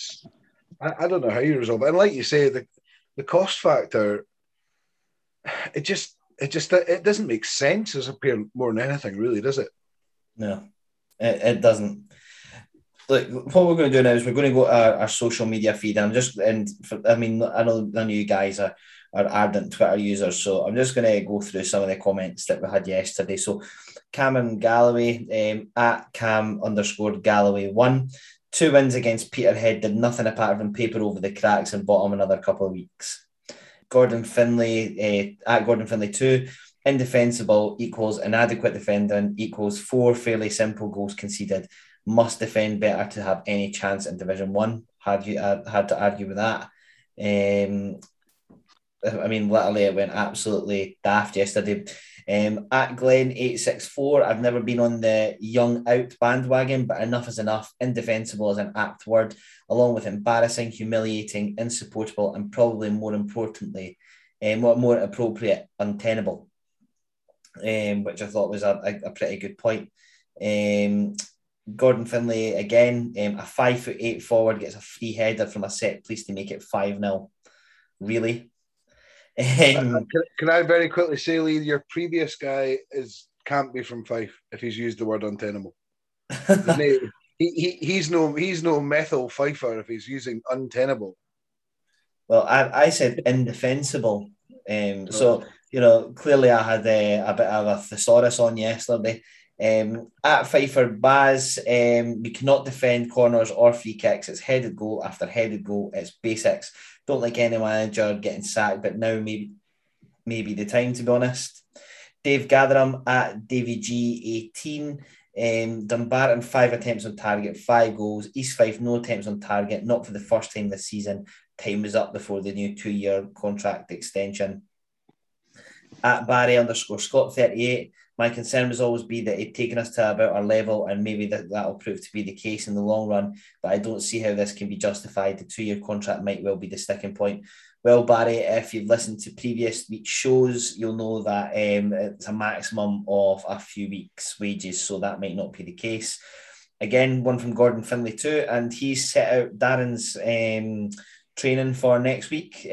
I don't know how you resolve it. And like you say, the cost factor, it doesn't make sense as a pair more than anything, really, does it? No, it doesn't. Look, what we're going to do now is we're going to go to our social media feed. I know none of you guys are ardent Twitter users, so I'm just going to go through some of the comments that we had yesterday. So Cameron Galloway, at Cam_Galloway1, 2 wins against Peterhead, did nothing apart from paper over the cracks and bought him another couple of weeks. Gordon Finlay, at Gordon Finlay 2, indefensible equals inadequate defending equals 4 fairly simple goals conceded. Must defend better to have any chance in Division 1. Had to argue with that. Literally, it went absolutely daft yesterday. At Glenn864, I've never been on the young out bandwagon, but enough is enough. Indefensible is an apt word, along with embarrassing, humiliating, insupportable, and probably more importantly, more appropriate, untenable, which I thought was a pretty good point. Gordon Finlay again, a 5'8" forward gets a free header from a set piece to make it 5-0. Really? Can I very quickly say, Lee, your previous guy can't be from Fife if he's used the word untenable. He's no methyl Fifer if he's using untenable. Well, I said indefensible. So, you know, clearly I had a bit of a thesaurus on yesterday. At Pfeiffer Baz, we cannot defend corners or free kicks. It's headed goal after headed goal. It's basics. Don't like any manager getting sacked, but now maybe the time, to be honest. Dave Gatherham at Davy G18, Dumbarton 5 attempts on target, 5 goals. East Fife no attempts on target, not for the first time this season. Time was up before the new 2-year contract extension. At Barry_Scott38. My concern was always be that he'd taken us to about our level, and maybe that'll prove to be the case in the long run, but I don't see how this can be justified. The 2-year contract might well be the sticking point. Well, Barry, if you've listened to previous week's shows, you'll know that it's a maximum of a few weeks' wages, so that might not be the case. Again, one from Gordon Finlay too, and he's set out Darren's training for next week.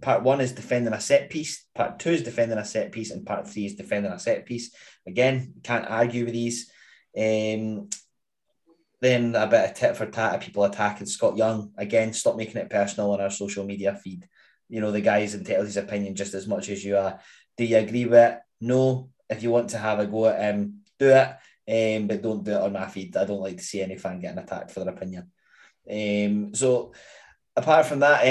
Part 1 is defending a set piece. Part 2 is defending a set piece, and part 3 is defending a set piece. Again, can't argue with these. Then a bit of tit for tat of people attacking Scott Young. Again, stop making it personal on our social media feed. You know, the guy's entitled his opinion just as much as you are. Do you agree with it? No. If you want to have a go at him, do it. But don't do it on my feed. I don't like to see any fan getting attacked for their opinion. So. Apart from that,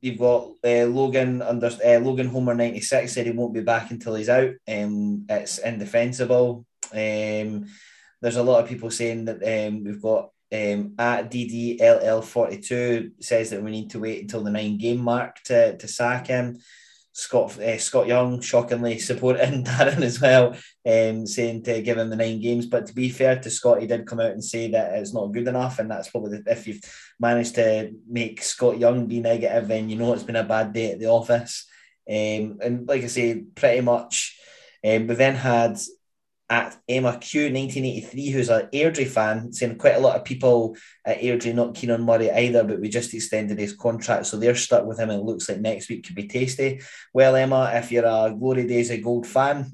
you've got Logan Homer 96 said he won't be back until he's out. It's indefensible. There's a lot of people saying that we've got at DDLL42 says that we need to wait until the 9-game mark to sack him. Scott Young shockingly supporting Darren as well, saying to give him the 9 games. But to be fair to Scott, he did come out and say that it's not good enough, and that's probably if you've managed to make Scott Young be negative, then you know it's been a bad day at the office. And like I say, pretty much, we then had at MRQ1983, who's an Airdrie fan, saying quite a lot of people at Airdrie not keen on Murray either, but we just extended his contract, so they're stuck with him, and it looks like next week could be tasty. Well, Emma, if you're a Glory Days of Gold fan,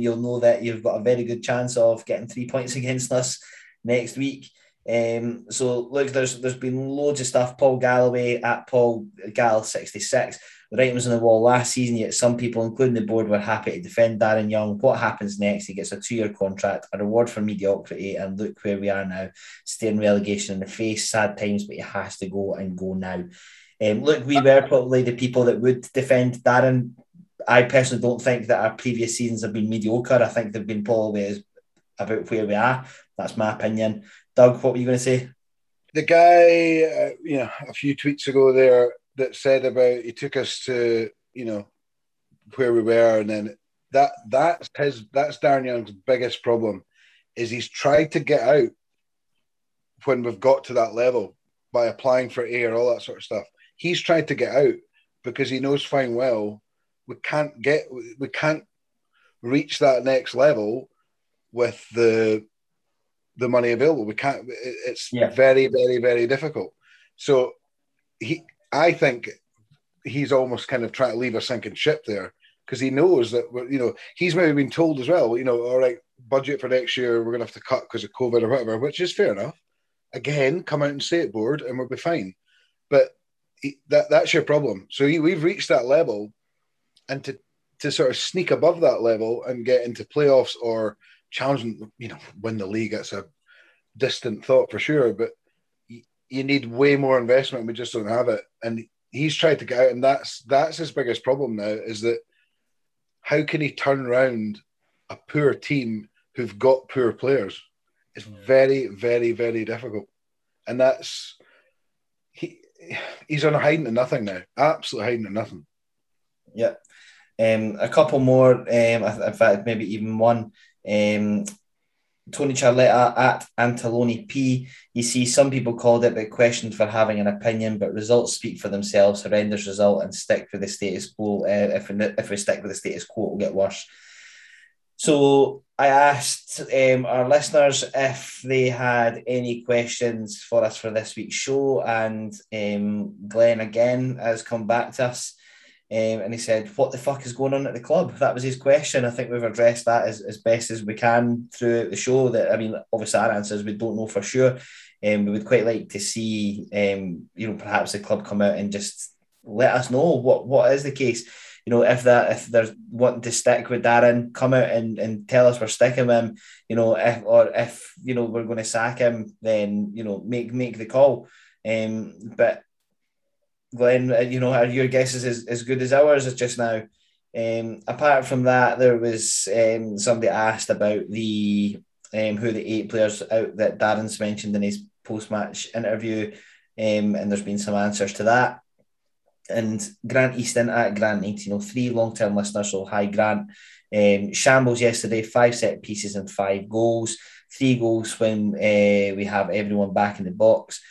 you'll know that you've got a very good chance of getting 3 points against us next week. So, look, there's been loads of stuff. Paul Galloway, at Paul Gal 66, the writing's on the wall last season, yet some people, including the board, were happy to defend Darren Young. What happens next? He gets a 2-year contract, a reward for mediocrity, and look where we are now, staring relegation in the face. Sad times, but he has to go, and go now. Look, we were probably the people that would defend Darren. I personally don't think that our previous seasons have been mediocre. I think they've been probably about where we are. That's my opinion. Doug, what were you going to say? The guy, a few tweets ago there, that said about he took us to where we were, and then that's Darren Young's biggest problem, is he's tried to get out when we've got to that level by applying for air, all that sort of stuff. He's tried to get out because he knows fine well we can't reach that next level with the money available. We can't. It's very, very, very difficult. So I think he's almost kind of trying to leave a sinking ship there, because he knows that, he's maybe been told as well, all right, budget for next year, we're going to have to cut because of COVID or whatever, which is fair enough. Again, come out and say it, board, and we'll be fine. But that's your problem. So we've reached that level, and to sort of sneak above that level and get into playoffs or challenging, win the league, that's a distant thought for sure, but you need way more investment. We just don't have it. And he's tried to get out, and that's his biggest problem now, is that how can he turn around a poor team who've got poor players? It's very, very, very difficult. And that's... He's on a hiding to nothing now. Absolutely hiding to nothing. Yeah. A couple more, in fact, maybe even one... Tony Charletta at Antalone P. You see, some people called it, but questioned for having an opinion, but results speak for themselves. Horrendous result, and stick with the status quo. If we stick with the status quo, it'll get worse. So I asked our listeners if they had any questions for us for this week's show, and Glenn again has come back to us. And he said, what the fuck is going on at the club? That was his question. I think we've addressed that as best as we can throughout the show. That, I mean, obviously our answers, we don't know for sure. We would quite like to see, perhaps the club come out and just let us know what is the case. If they're wanting to stick with Darren, come out and tell us we're sticking with him. If we're going to sack him, then, make the call. But Glenn, are your guesses as good as ours just now? Apart from that, there was somebody asked about the who the 8 players out that Darren's mentioned in his post-match interview, and there's been some answers to that. And Grant Easton at Grant 1903, long-term listener, so hi Grant. Shambles yesterday, 5 set pieces and 5 goals, 3 goals when we have everyone back in the box.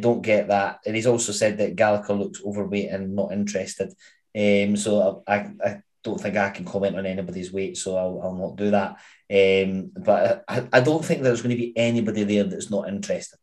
Don't get that. And he's also said that Gallagher looks overweight and not interested. So I don't think I can comment on anybody's weight, so I'll not do that. But I don't think there's going to be anybody there that's not interested.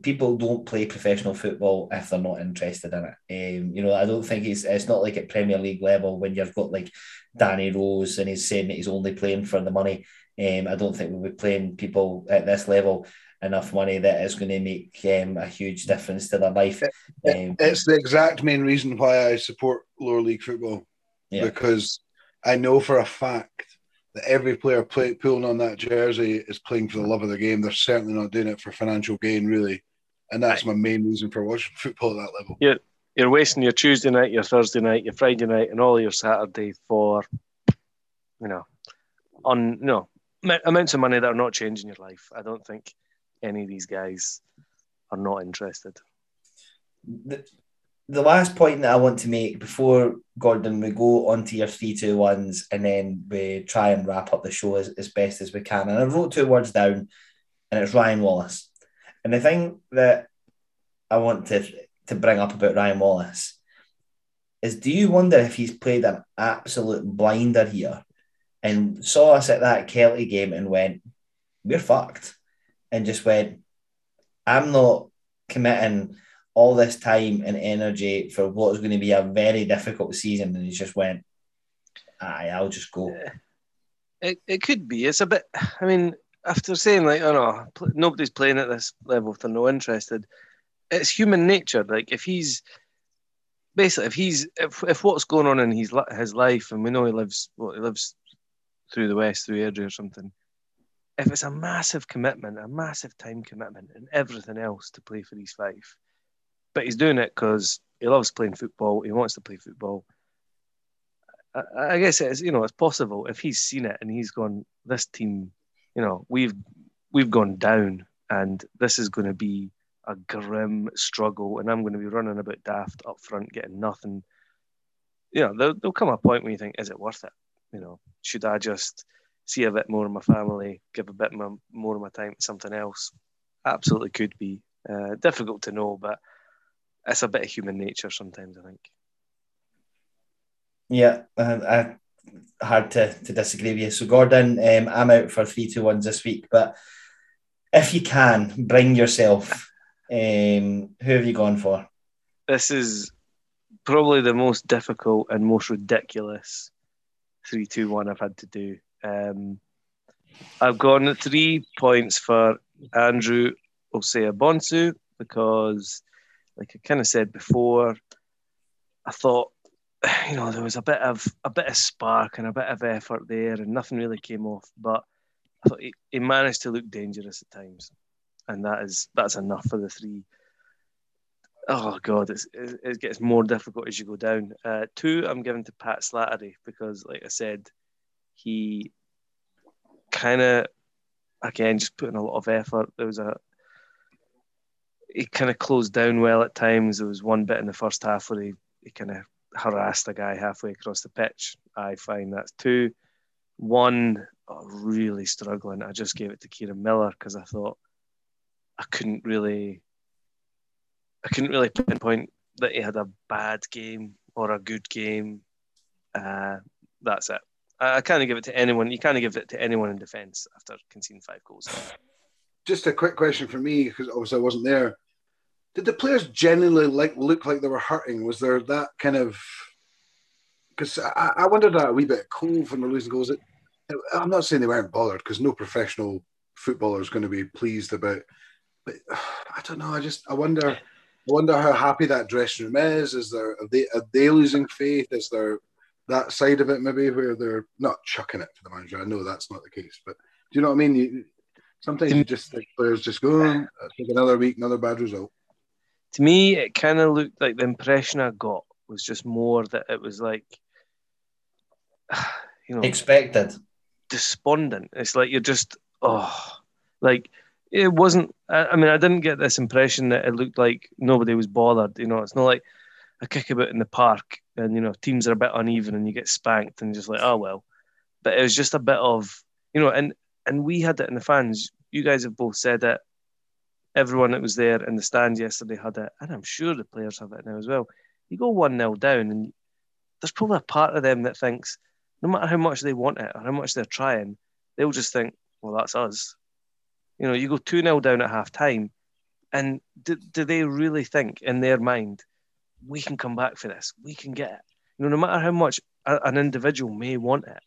People don't play professional football if they're not interested in it. I don't think it's not like at Premier League level when you've got like Danny Rose and he's saying that he's only playing for the money. I don't think we'll be playing people at this level enough money that is going to make a huge difference to their life. It's the exact main reason why I support lower league football, because I know for a fact that every player pulling on that jersey is playing for the love of the game. They're certainly not doing it for financial gain, really, and that's my main reason for watching football at that level. You're wasting your Tuesday night, your Thursday night, your Friday night, and all your Saturday for, amounts of money that are not changing your life. I don't think any of these guys are not interested. The last point that I want to make before, Gordon, we go on to your 3-2-1s and then we try and wrap up the show as best as we can. And I wrote two words down, and it's Ryan Wallace. And the thing that I want to bring up about Ryan Wallace is, do you wonder if he's played an absolute blinder here and saw us at that Kelty game and went, we're fucked, and just went, I'm not committing all this time and energy for what's going to be a very difficult season, and he just went, aye, I'll just go. It could be. It's a bit, I mean, after saying like, oh no, nobody's playing at this level if they're not interested, it's human nature. Like if he's, basically, if what's going on in his life, and we know he lives through the West, through Airdrie or something, if it's a massive commitment, a massive time commitment and everything else to play for East Fife, but he's doing it because he loves playing football. He wants to play football. I guess it's, you know, it's possible if he's seen it and he's gone, this team, you know, we've gone down and this is going to be a grim struggle and I'm going to be running about daft up front, getting nothing. You know, there'll come a point when you think, is it worth it? You know, should I just see a bit more of my family, give a bit more of my time to something else? Absolutely could be. Difficult to know, but it's a bit of human nature sometimes, I think. Yeah, hard to disagree with you. So, Gordon, I'm out for 3-2-1s this week, but if you can, bring yourself. Who have you gone for? This is probably the most difficult and most ridiculous 3-2-1 I've had to do. I've gone 3 points for Andrew Osei Bonsu because, like I kind of said before, I thought, you know, there was a bit of spark and a bit of effort there and nothing really came off, but I thought he managed to look dangerous at times, and that's enough for the three. Oh God, it gets more difficult as you go down. 2, I'm giving to Pat Slattery because, like I said, he kind of, again, just put in a lot of effort. He kind of closed down well at times. There was one bit in the first half where he kind of harassed a guy halfway across the pitch. I find that's 2. 1, really struggling. I just gave it to Kieran Miller because I thought I couldn't really pinpoint that he had a bad game or a good game. That's it. I can't give it to anyone. You can't give it to anyone in defence after conceding 5 goals. Just a quick question for me, because obviously I wasn't there. Did the players genuinely look like they were hurting? Was there that kind of? Because I wondered that a wee bit. Cove when we're losing goals. I'm not saying they weren't bothered, because no professional footballer is going to be pleased about. But I don't know. I wonder. I wonder how happy that dressing room is. Are they losing faith? Is there that side of it maybe where they're not chucking it to the manager? I know that's not the case, but do you know what I mean? Sometimes you just think players just go, take another week, another bad result. To me, it kind of looked like the impression I got was just more that it was like, you know, expected, despondent. It's like you're just, like it wasn't. I mean, I didn't get this impression that it looked like nobody was bothered. You know, it's not like a kickabout in the park and, you know, teams are a bit uneven and you get spanked and just like, oh well. But it was just a bit of, you know, and we had it in the fans. You guys have both said it. Everyone that was there in the stands yesterday had it, and I'm sure the players have it now as well. You go 1-0 down, and there's probably a part of them that thinks, no matter how much they want it or how much they're trying, they'll just think, well, that's us. You know, you go 2-0 down at half-time, and do they really think in their mind, we can come back for this, we can get it? You know, no matter how much an individual may want it,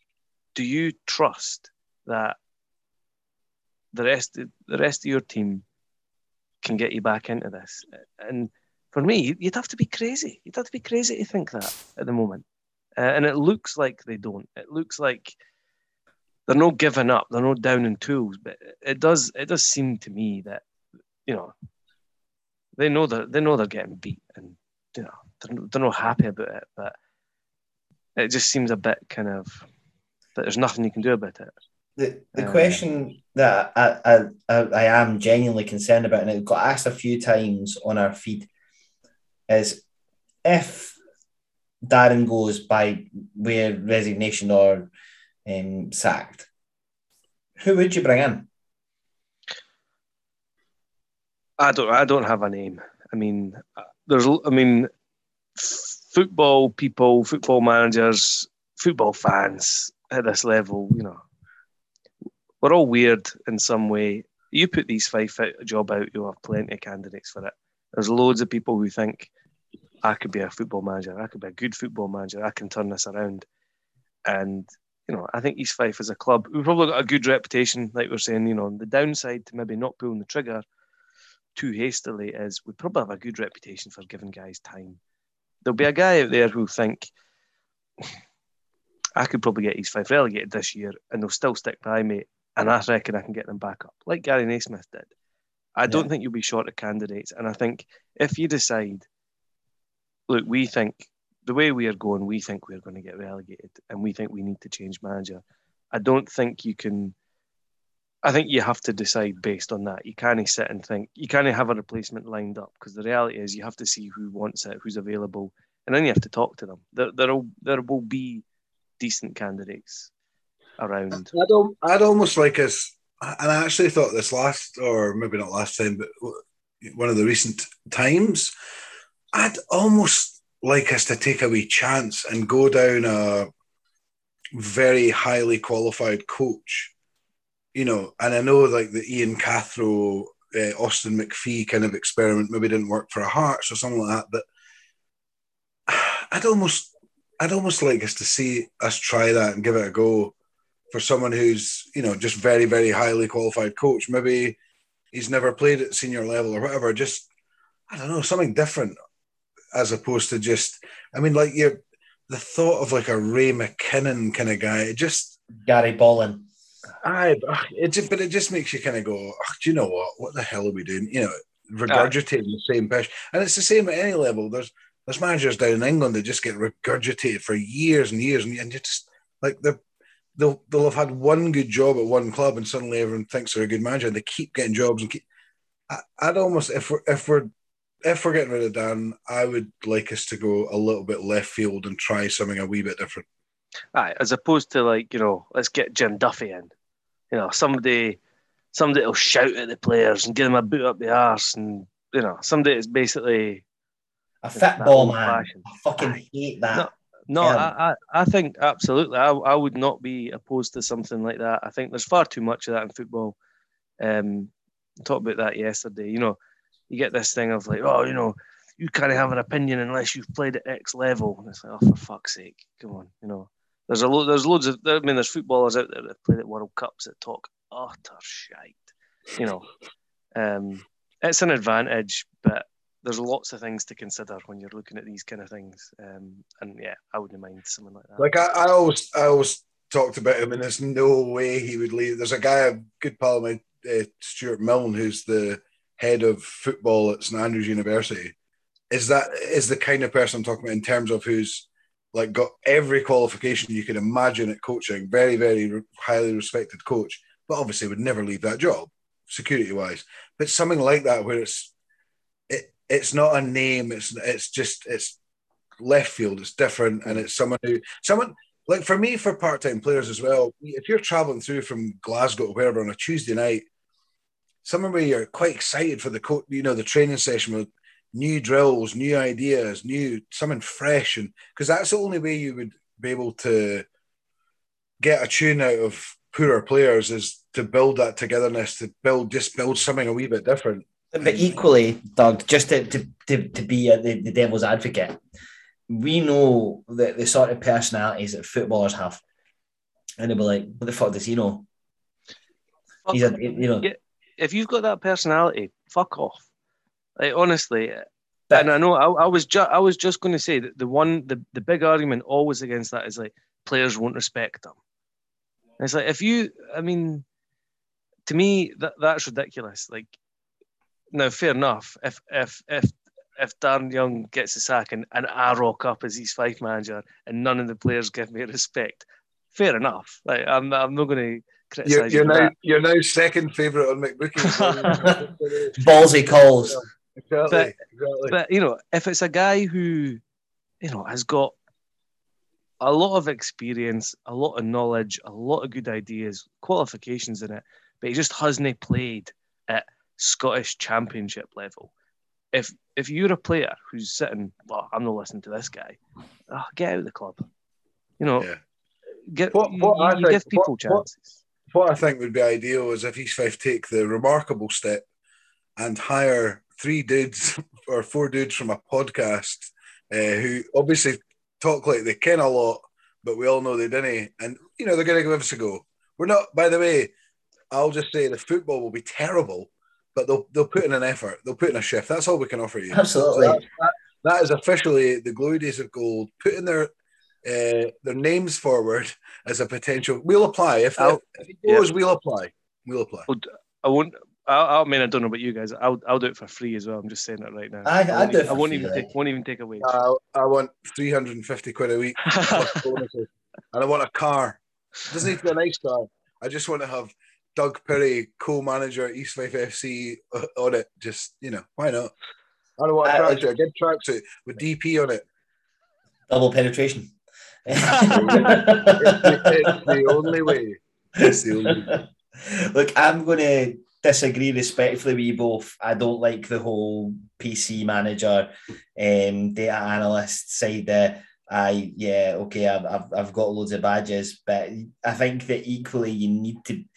do you trust that the rest of your team can get you back into this? And for me, you'd have to be crazy. You'd have to be crazy to think that at the moment. And it looks like they don't. It looks like they're not giving up. They're not down in tools. But it does seem to me that, you know, they know they're getting beat, and, you know, they're not happy about it. But it just seems a bit kind of that there's nothing you can do about it. The question that I am genuinely concerned about, and it got asked a few times on our feed, is if Darren goes by way of resignation or sacked, who would you bring in? I don't have a name. I mean, football people, football managers, football fans at this level, you know, we're all weird in some way. You put these five job out, you'll have plenty of candidates for it. There's loads of people who think, I could be a football manager, I could be a good football manager, I can turn this around. And, you know, I think East Fife is a club. We've probably got a good reputation, like we're saying, you know, the downside to maybe not pulling the trigger too hastily is we probably have a good reputation for giving guys time. There'll be a guy out there who'll think, I could probably get East Fife relegated this year, and they'll still stick by me, and I reckon I can get them back up, like Gary Naismith did. I don't think you'll be short of candidates, and I think if you decide, look, we think the way we are going, we think we're going to get relegated, and we think we need to change manager. I don't think you can. I think you have to decide based on that. You can't sit and think. You can't have a replacement lined up, because the reality is you have to see who wants it, who's available, and then you have to talk to them. There will be decent candidates around. I'd almost like us, and I actually thought this last, or maybe not last time, but one of the recent times, I'd almost like us to take a wee chance and go down a very highly qualified coach. You know, and I know like the Ian Cathro, Austin McPhee kind of experiment maybe didn't work for a Hearts or something like that, but I'd almost like us to see us try that and give it a go for someone who's, you know, just very, very highly qualified coach. Maybe he's never played at senior level or whatever. Just, I don't know, something different as opposed to just, I mean, like the thought of like a Ray McKinnon kind of guy, it just... Gary Bolin. But it just makes you kind of go, oh, do you know what? What the hell are we doing? You know, regurgitating the same pitch. And it's the same at any level. There's managers down in England that just get regurgitated for years and years, and you just like they'll have had one good job at one club, and suddenly everyone thinks they're a good manager, and they keep getting jobs. And I'd almost, if we're getting rid of Dan, I would like us to go a little bit left field and try something a wee bit different. Aye, as opposed to like, you know, let's get Jim Duffy in. You know, somebody will shout at the players and give them a boot up the arse, and you know, somebody that's basically a football man. Fashion. I fucking hate that. No, I think absolutely. I would not be opposed to something like that. I think there's far too much of that in football. I talked about that yesterday. You know, you get this thing of like, oh, you know, you can't have an opinion unless you've played at X level. And it's like, oh, for fuck's sake, come on, you know. There's loads of, I mean, there's footballers out there that have played at World Cups that talk utter shite. You know, it's an advantage, but there's lots of things to consider when you're looking at these kind of things. And yeah, I wouldn't mind someone like that. Like I always talked about him, and there's no way he would leave. There's a guy, a good pal of mine, Stuart Milne, who's the head of football at St Andrews University. Is the kind of person I'm talking about in terms of who's like got every qualification you can imagine at coaching, very, very highly respected coach, but obviously would never leave that job, security-wise. But something like that where it's not a name, it's just left field, it's different, and it's someone like for me, for part-time players as well, if you're travelling through from Glasgow or wherever on a Tuesday night, somewhere where you're quite excited for the coach, you know, the training session with new drills, new ideas, new something fresh, and because that's the only way you would be able to get a tune out of poorer players is to build that togetherness, to build something a wee bit different. But equally, Doug, just to be the devil's advocate, we know that the sort of personalities that footballers have, and they'll be like, "What the fuck does he know?" He's a, you know, if you've got that personality, fuck off. Like, honestly, and I know I was just going to say that the big argument always against that is like players won't respect them. And it's like to me that's ridiculous. Like, now fair enough, if Darren Young gets the sack and I rock up as East Fife manager and none of the players give me respect, fair enough. Like I'm not going to criticising you're now second favourite on McBookie. Ballsy calls. Yeah, exactly. But, you know, if it's a guy who, you know, has got a lot of experience, a lot of knowledge, a lot of good ideas, qualifications in it, but he just hasn't played at Scottish Championship level. If you're a player who's sitting, well, I'm not listening to this guy, get out of the club. You know, give people chances. What I think would be ideal is if East Fife take the remarkable step and hire 3 dudes or 4 dudes from a podcast who obviously talk like they ken a lot, but we all know they didn't. And, you know, they're going to give us a go. We're not, by the way, I'll just say the football will be terrible, but they'll put in an effort. They'll put in a shift. That's all we can offer you. Absolutely. So that is officially the glory days of gold. Putting their names forward as a potential. We'll apply. If it goes, we'll apply. We'll apply. I won't. I mean, I don't know about you guys. I'll do it for free as well. I'm just saying that right now. I won't even take a wage. I want £350 a week, bonuses, and I want a car. It doesn't need to be a nice car. I just want to have Doug Perry, co-manager at East Fife FC, on it. Just, you know, why not? I don't want a good tracksuit with DP on it. Double penetration. It's the only way. It's the only way. Look, I'm going to disagree respectfully with you both. I don't like the whole PC manager, data analyst side there. I've got loads of badges, but I think that equally you can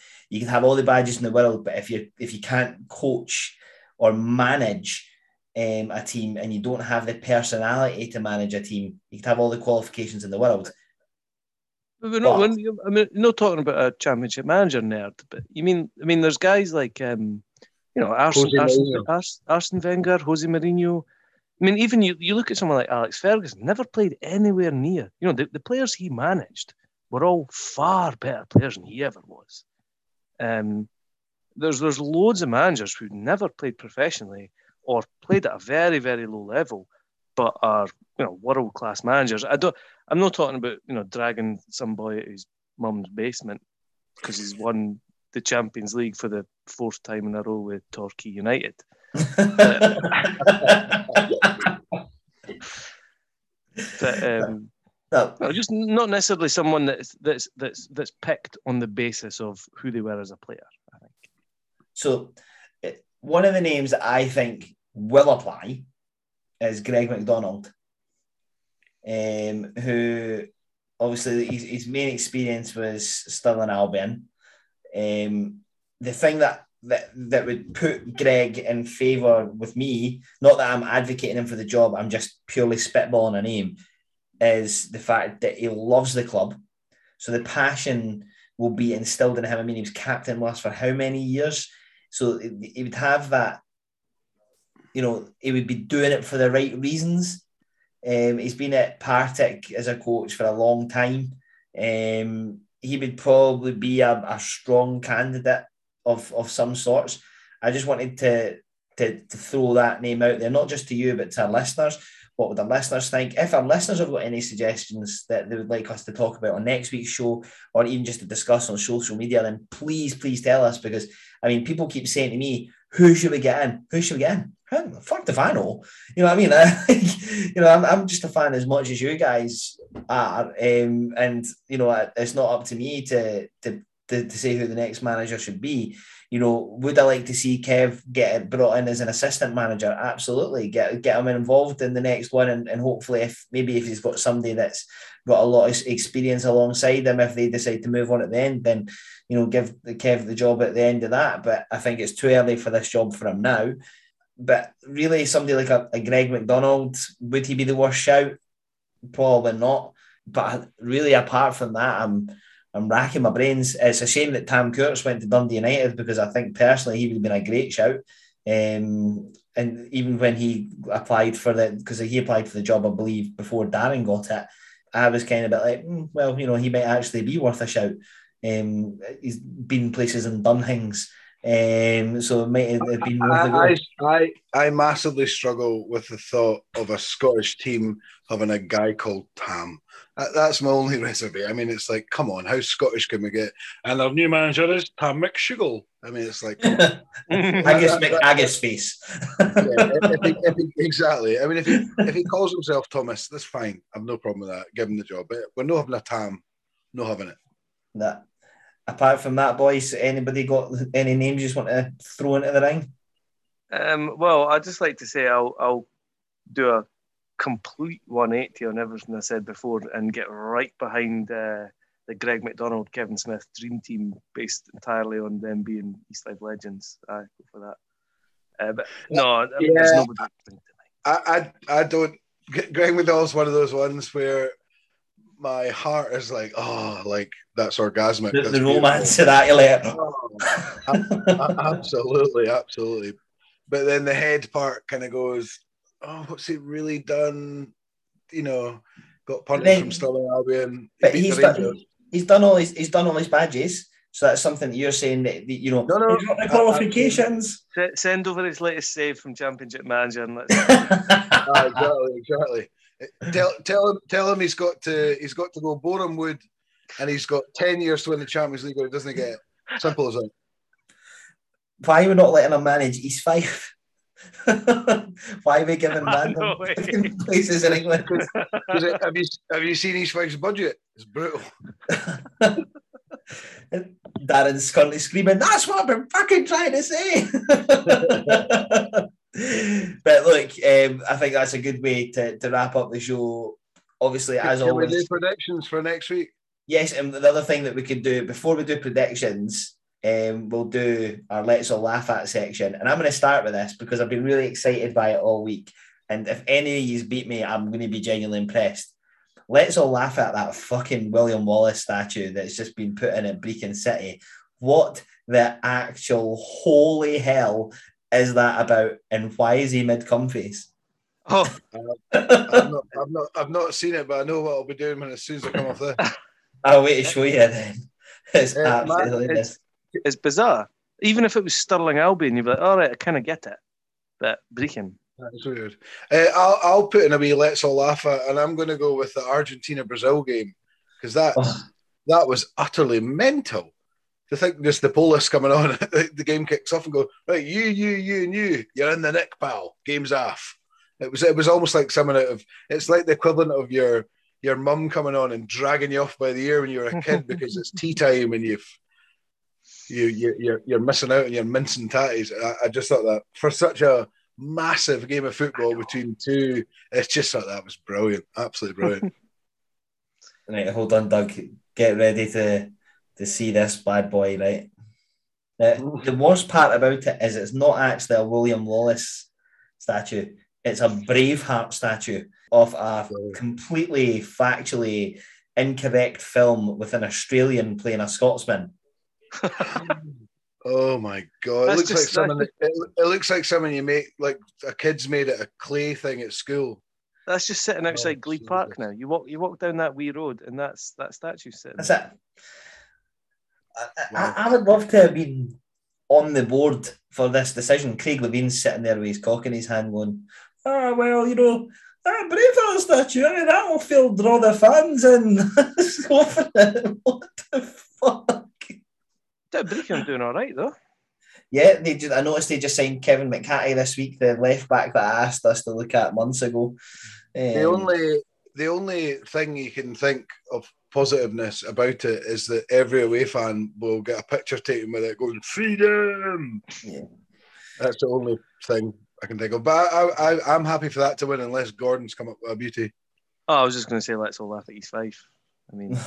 have all the badges in the world, but if you can't coach or manage a team and you don't have the personality to manage a team, you can have all the qualifications in the world. We're not talking about a championship manager nerd, but I mean, there's guys like Arsene Wenger, Jose Mourinho. I mean, even you look at someone like Alex Ferguson, never played anywhere near. You know, the players he managed were all far better players than he ever was. There's loads of managers who never played professionally or played at a very, very low level, but are, you know, world class managers. I'm not talking about, you know, dragging some boy at his mum's basement because he's won the Champions League for the 4th time in a row with Torquay United. But, just not necessarily someone that's picked on the basis of who they were as a player, I think. So one of the names that I think will apply is Greg McDonald, who obviously his main experience was Stirling Albion. The thing that would put Greg in favour with me, not that I'm advocating him for the job, I'm just purely spitballing a name, is the fact that he loves the club. So the passion will be instilled in him. I mean, he was captain last for how many years? So he would have that, you know, he would be doing it for the right reasons. He's been at Partick as a coach for a long time. He would probably be a strong candidate of some sorts. I just wanted to throw that name out there, not just to you, but to our listeners. What would the listeners think? If our listeners have got any suggestions that they would like us to talk about on next week's show, or even just to discuss on social media, then please tell us, because, I mean, people keep saying to me, who should we get in? Who should we get in? Fuck if I know. You know what I mean? You know, I'm just a fan as much as you guys are. And, you know, it's not up to me to say who the next manager should be. You know, would I like to see Kev get brought in as an assistant manager? Absolutely. Get him involved in the next one, and hopefully if he's got somebody that's got a lot of experience alongside them, if they decide to move on at the end, then, you know, give Kev the job at the end of that. But I think it's too early for this job for him now. But really, somebody like a Greg McDonald, would he be the worst shout? Probably not. But really, apart from that, I'm racking my brains. It's a shame that Tam Courts went to Dundee United, because I think personally he would have been a great shout. And even when he applied for the, because he applied for the job, I believe, before Darren got it, I was kind of a bit like, well, you know, he might actually be worth a shout. He's been places and done things. So it might have been more. I massively struggle with the thought of a Scottish team having a guy called Tam. That's my only reservation. I mean, it's like, come on, how Scottish can we get? And our new manager is Tam McShuggle. I mean, it's like... Agus face. Exactly. I mean, if he calls himself Thomas, that's fine. I've no problem with that. Give him the job. But we're not having a Tam. Not having it. Nah. Apart from that, boys, anybody got any names you just want to throw into the ring? Well, I'd just like to say I'll do a complete 180 on everything I said before and get right behind the Greg McDonald, Kevin Smith dream team, based entirely on them being East Fife legends. I go for that. But no, there's nobody tonight. I don't. Greg McDonald's one of those ones where my heart is like, oh, like that's orgasmic. The romance of that, you're like, oh. Absolutely, absolutely. But then the head part kind of goes, oh, what's he really done? You know, got punished from Stirling Albion. But he's done all his badges. So that's something that you're saying that you know. No, he's got the qualifications. Send over his latest save from Championship Manager. And let's exactly. Tell him he's got to go Boreham Wood, and he's got 10 years to win the Champions League, or he doesn't get it. Simple as that. Why are we not letting him manage East Fife? Why are we giving random places in England? Have you seen East Fife's budget? It's brutal. Darren's currently screaming, "That's what I've been fucking trying to say." But look, I think that's a good way to wrap up the show. Obviously, as always, we do predictions for next week? Yes, and the other thing that we can do before we do predictions, we'll do our Let's All Laugh At section. And I'm going to start with this because I've been really excited by it all week. And if any of you beat me, I'm going to be genuinely impressed. Let's all laugh at that fucking William Wallace statue that's just been put in at Brecon City. What the actual holy hell is that about, and why is he mid-comfies? Oh, I've not seen it, but I know what I'll be doing when as soon as I come off there. I'll wait to show you then. It's absolutely it's bizarre. Even if it was Stirling Albion, you'd be like, all right, I kind of get it, but Brecon. That's weird. I'll put in a wee Let's All Laugh At, and I'm going to go with the Argentina-Brazil game because that was utterly mental. To think just the police coming on, the game kicks off and go, right, you, you're in the nick, pal. Game's off. It was almost like someone out of, it's like the equivalent of your mum coming on and dragging you off by the ear when you were a kid because it's tea time and you're missing out and you're mincing tatties. I just thought that for such a massive game of football between two, it's just like that was brilliant, absolutely brilliant. Right, hold on, Doug. Get ready to see this bad boy, right? The worst part about it is it's not actually a William Wallace statue. It's a Braveheart statue of a completely factually incorrect film with an Australian playing a Scotsman. Oh my God! It looks like something you make, like a kid's made it a clay thing at school. That's just sitting outside Glee Park now. You walk down that wee road, and that's that statue sitting. That's it. Wow. I would love to have been on the board for this decision. Craig Levine's sitting there with his cock in his hand going, well, you know, that Braveheart statue, I mean, that'll fill draw the fans in. What the fuck? Brecon doing all right, though. Yeah, I noticed they just signed Kevin McCarty this week, the left back that I asked us to look at months ago. The only thing you can think of positiveness about it is that every away fan will get a picture taken with it going, freedom! Yeah. That's the only thing I can think of. But I'm happy for that to win unless Gordon's come up with a beauty. Oh, I was just going to say, let's all laugh at East Fife. I mean...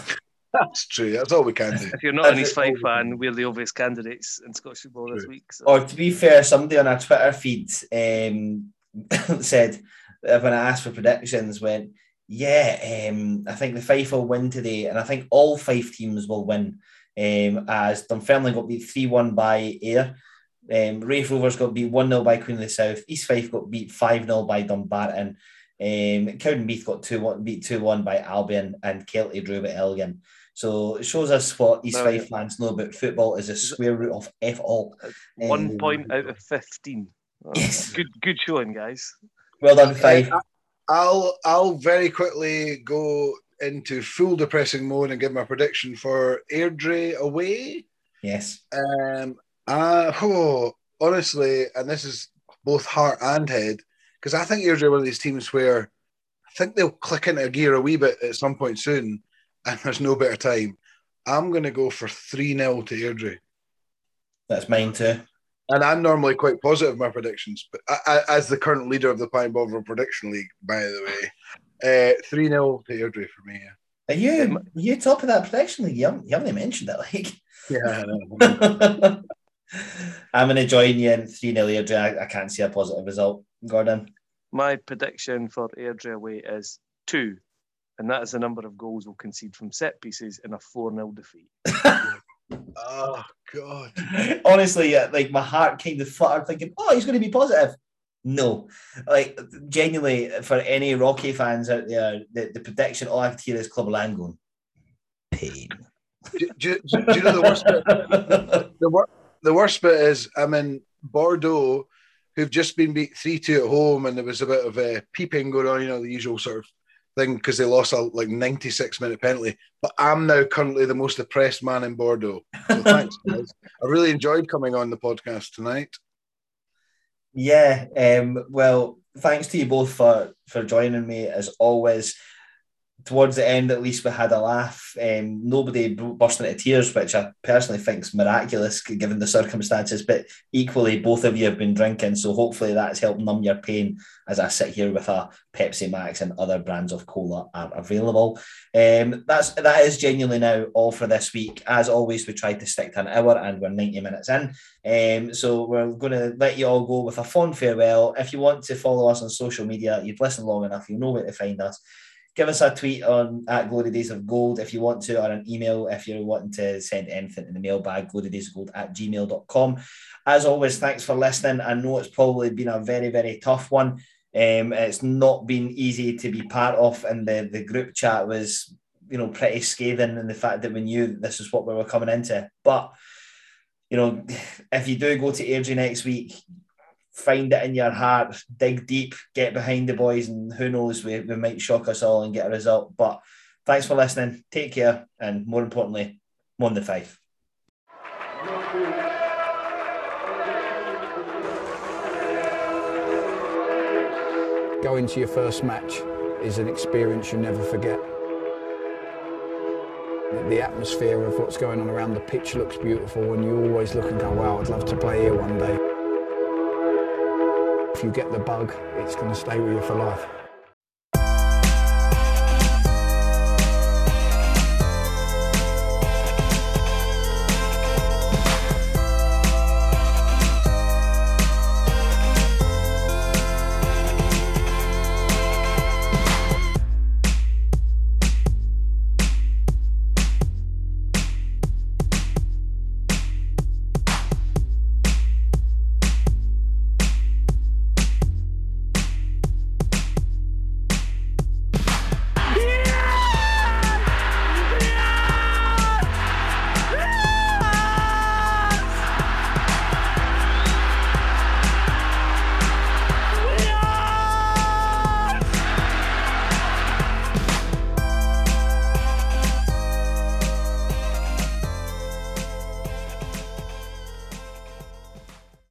That's true. That's all we can do. If you're not an East Fife fan, we're the obvious candidates in Scottish football this week. So. Or to be fair, somebody on our Twitter feed said, when I asked for predictions, went, I think the Fife will win today, and I think all Fife teams will win. As Dunfermline got beat 3-1 by Ayr, Raith Rovers got beat 1-0 by Queen of the South, East Fife got beat 5-0 by Dumbarton, Cowdenbeath got 2-1, beat 2-1 by Albion, and Kelty drew with Elgin. So it shows us what East Fife fans know about football is a square root of F all. 1 point out of 15. Yes. Good showing, guys. Well done, Fife. I'll very quickly go into full depressing mode and give my prediction for Airdrie away. Yes. Honestly, and this is both heart and head, because I think Airdrie are one of these teams where I think they'll click into gear a wee bit at some point soon. And there's no better time. I'm going to go for 3-0 to Airdrie. That's mine too. And I'm normally quite positive in my predictions, but I, as the current leader of the Pine Bovril Prediction League, by the way, 3-0 to Airdrie for me. Are you top of that prediction league? You haven't mentioned that, like. Yeah, I know. I'm going to join you in 3-0 Airdrie. I can't see a positive result. Gordon? My prediction for Airdrie away is 2. And that is the number of goals we'll concede from set pieces in a 4-0 defeat. Oh, God. Honestly, like my heart kind of fluttered thinking, oh, he's going to be positive. No. Like, genuinely, for any Rocky fans out there, the prediction, all I could hear is Club Land going, pain. Do you know the worst bit? The worst bit is I'm in Bordeaux, who've just been beat 3-2 at home, and there was a bit of peeping going on, you know, the usual sort of thing, because they lost a 96-minute penalty. But I'm now currently the most depressed man in Bordeaux. So thanks, guys. I really enjoyed coming on the podcast tonight. Yeah, well, thanks to you both for joining me, as always. Towards the end, at least, we had a laugh. Nobody burst into tears, which I personally think is miraculous, given the circumstances. But equally, both of you have been drinking, so hopefully that's helped numb your pain as I sit here with a Pepsi Max, and other brands of cola are available. That is genuinely now all for this week. As always, we tried to stick to an hour, and we're 90 minutes in. So we're going to let you all go with a fond farewell. If you want to follow us on social media, you've listened long enough, you know where to find us. Give us a tweet on @GloryDaysOfGold if you want to, or an email if you're wanting to send anything in the mailbag, glorydaysofgold@gmail.com. As always, thanks for listening. I know it's probably been a very, very tough one. It's not been easy to be part of, and the group chat was, you know, pretty scathing, and the fact that we knew this is what we were coming into. But, you know, if you do go to Airdrie next week, find it in your heart, dig deep, get behind the boys, and who knows, we might shock us all and get a result. But thanks for listening, take care, and more importantly, Mon the Fife. Going to your first match is an experience you never forget. The atmosphere of what's going on around the pitch looks beautiful, and you always look and go, wow, I'd love to play here one day. If you get the bug, it's going to stay with you for life.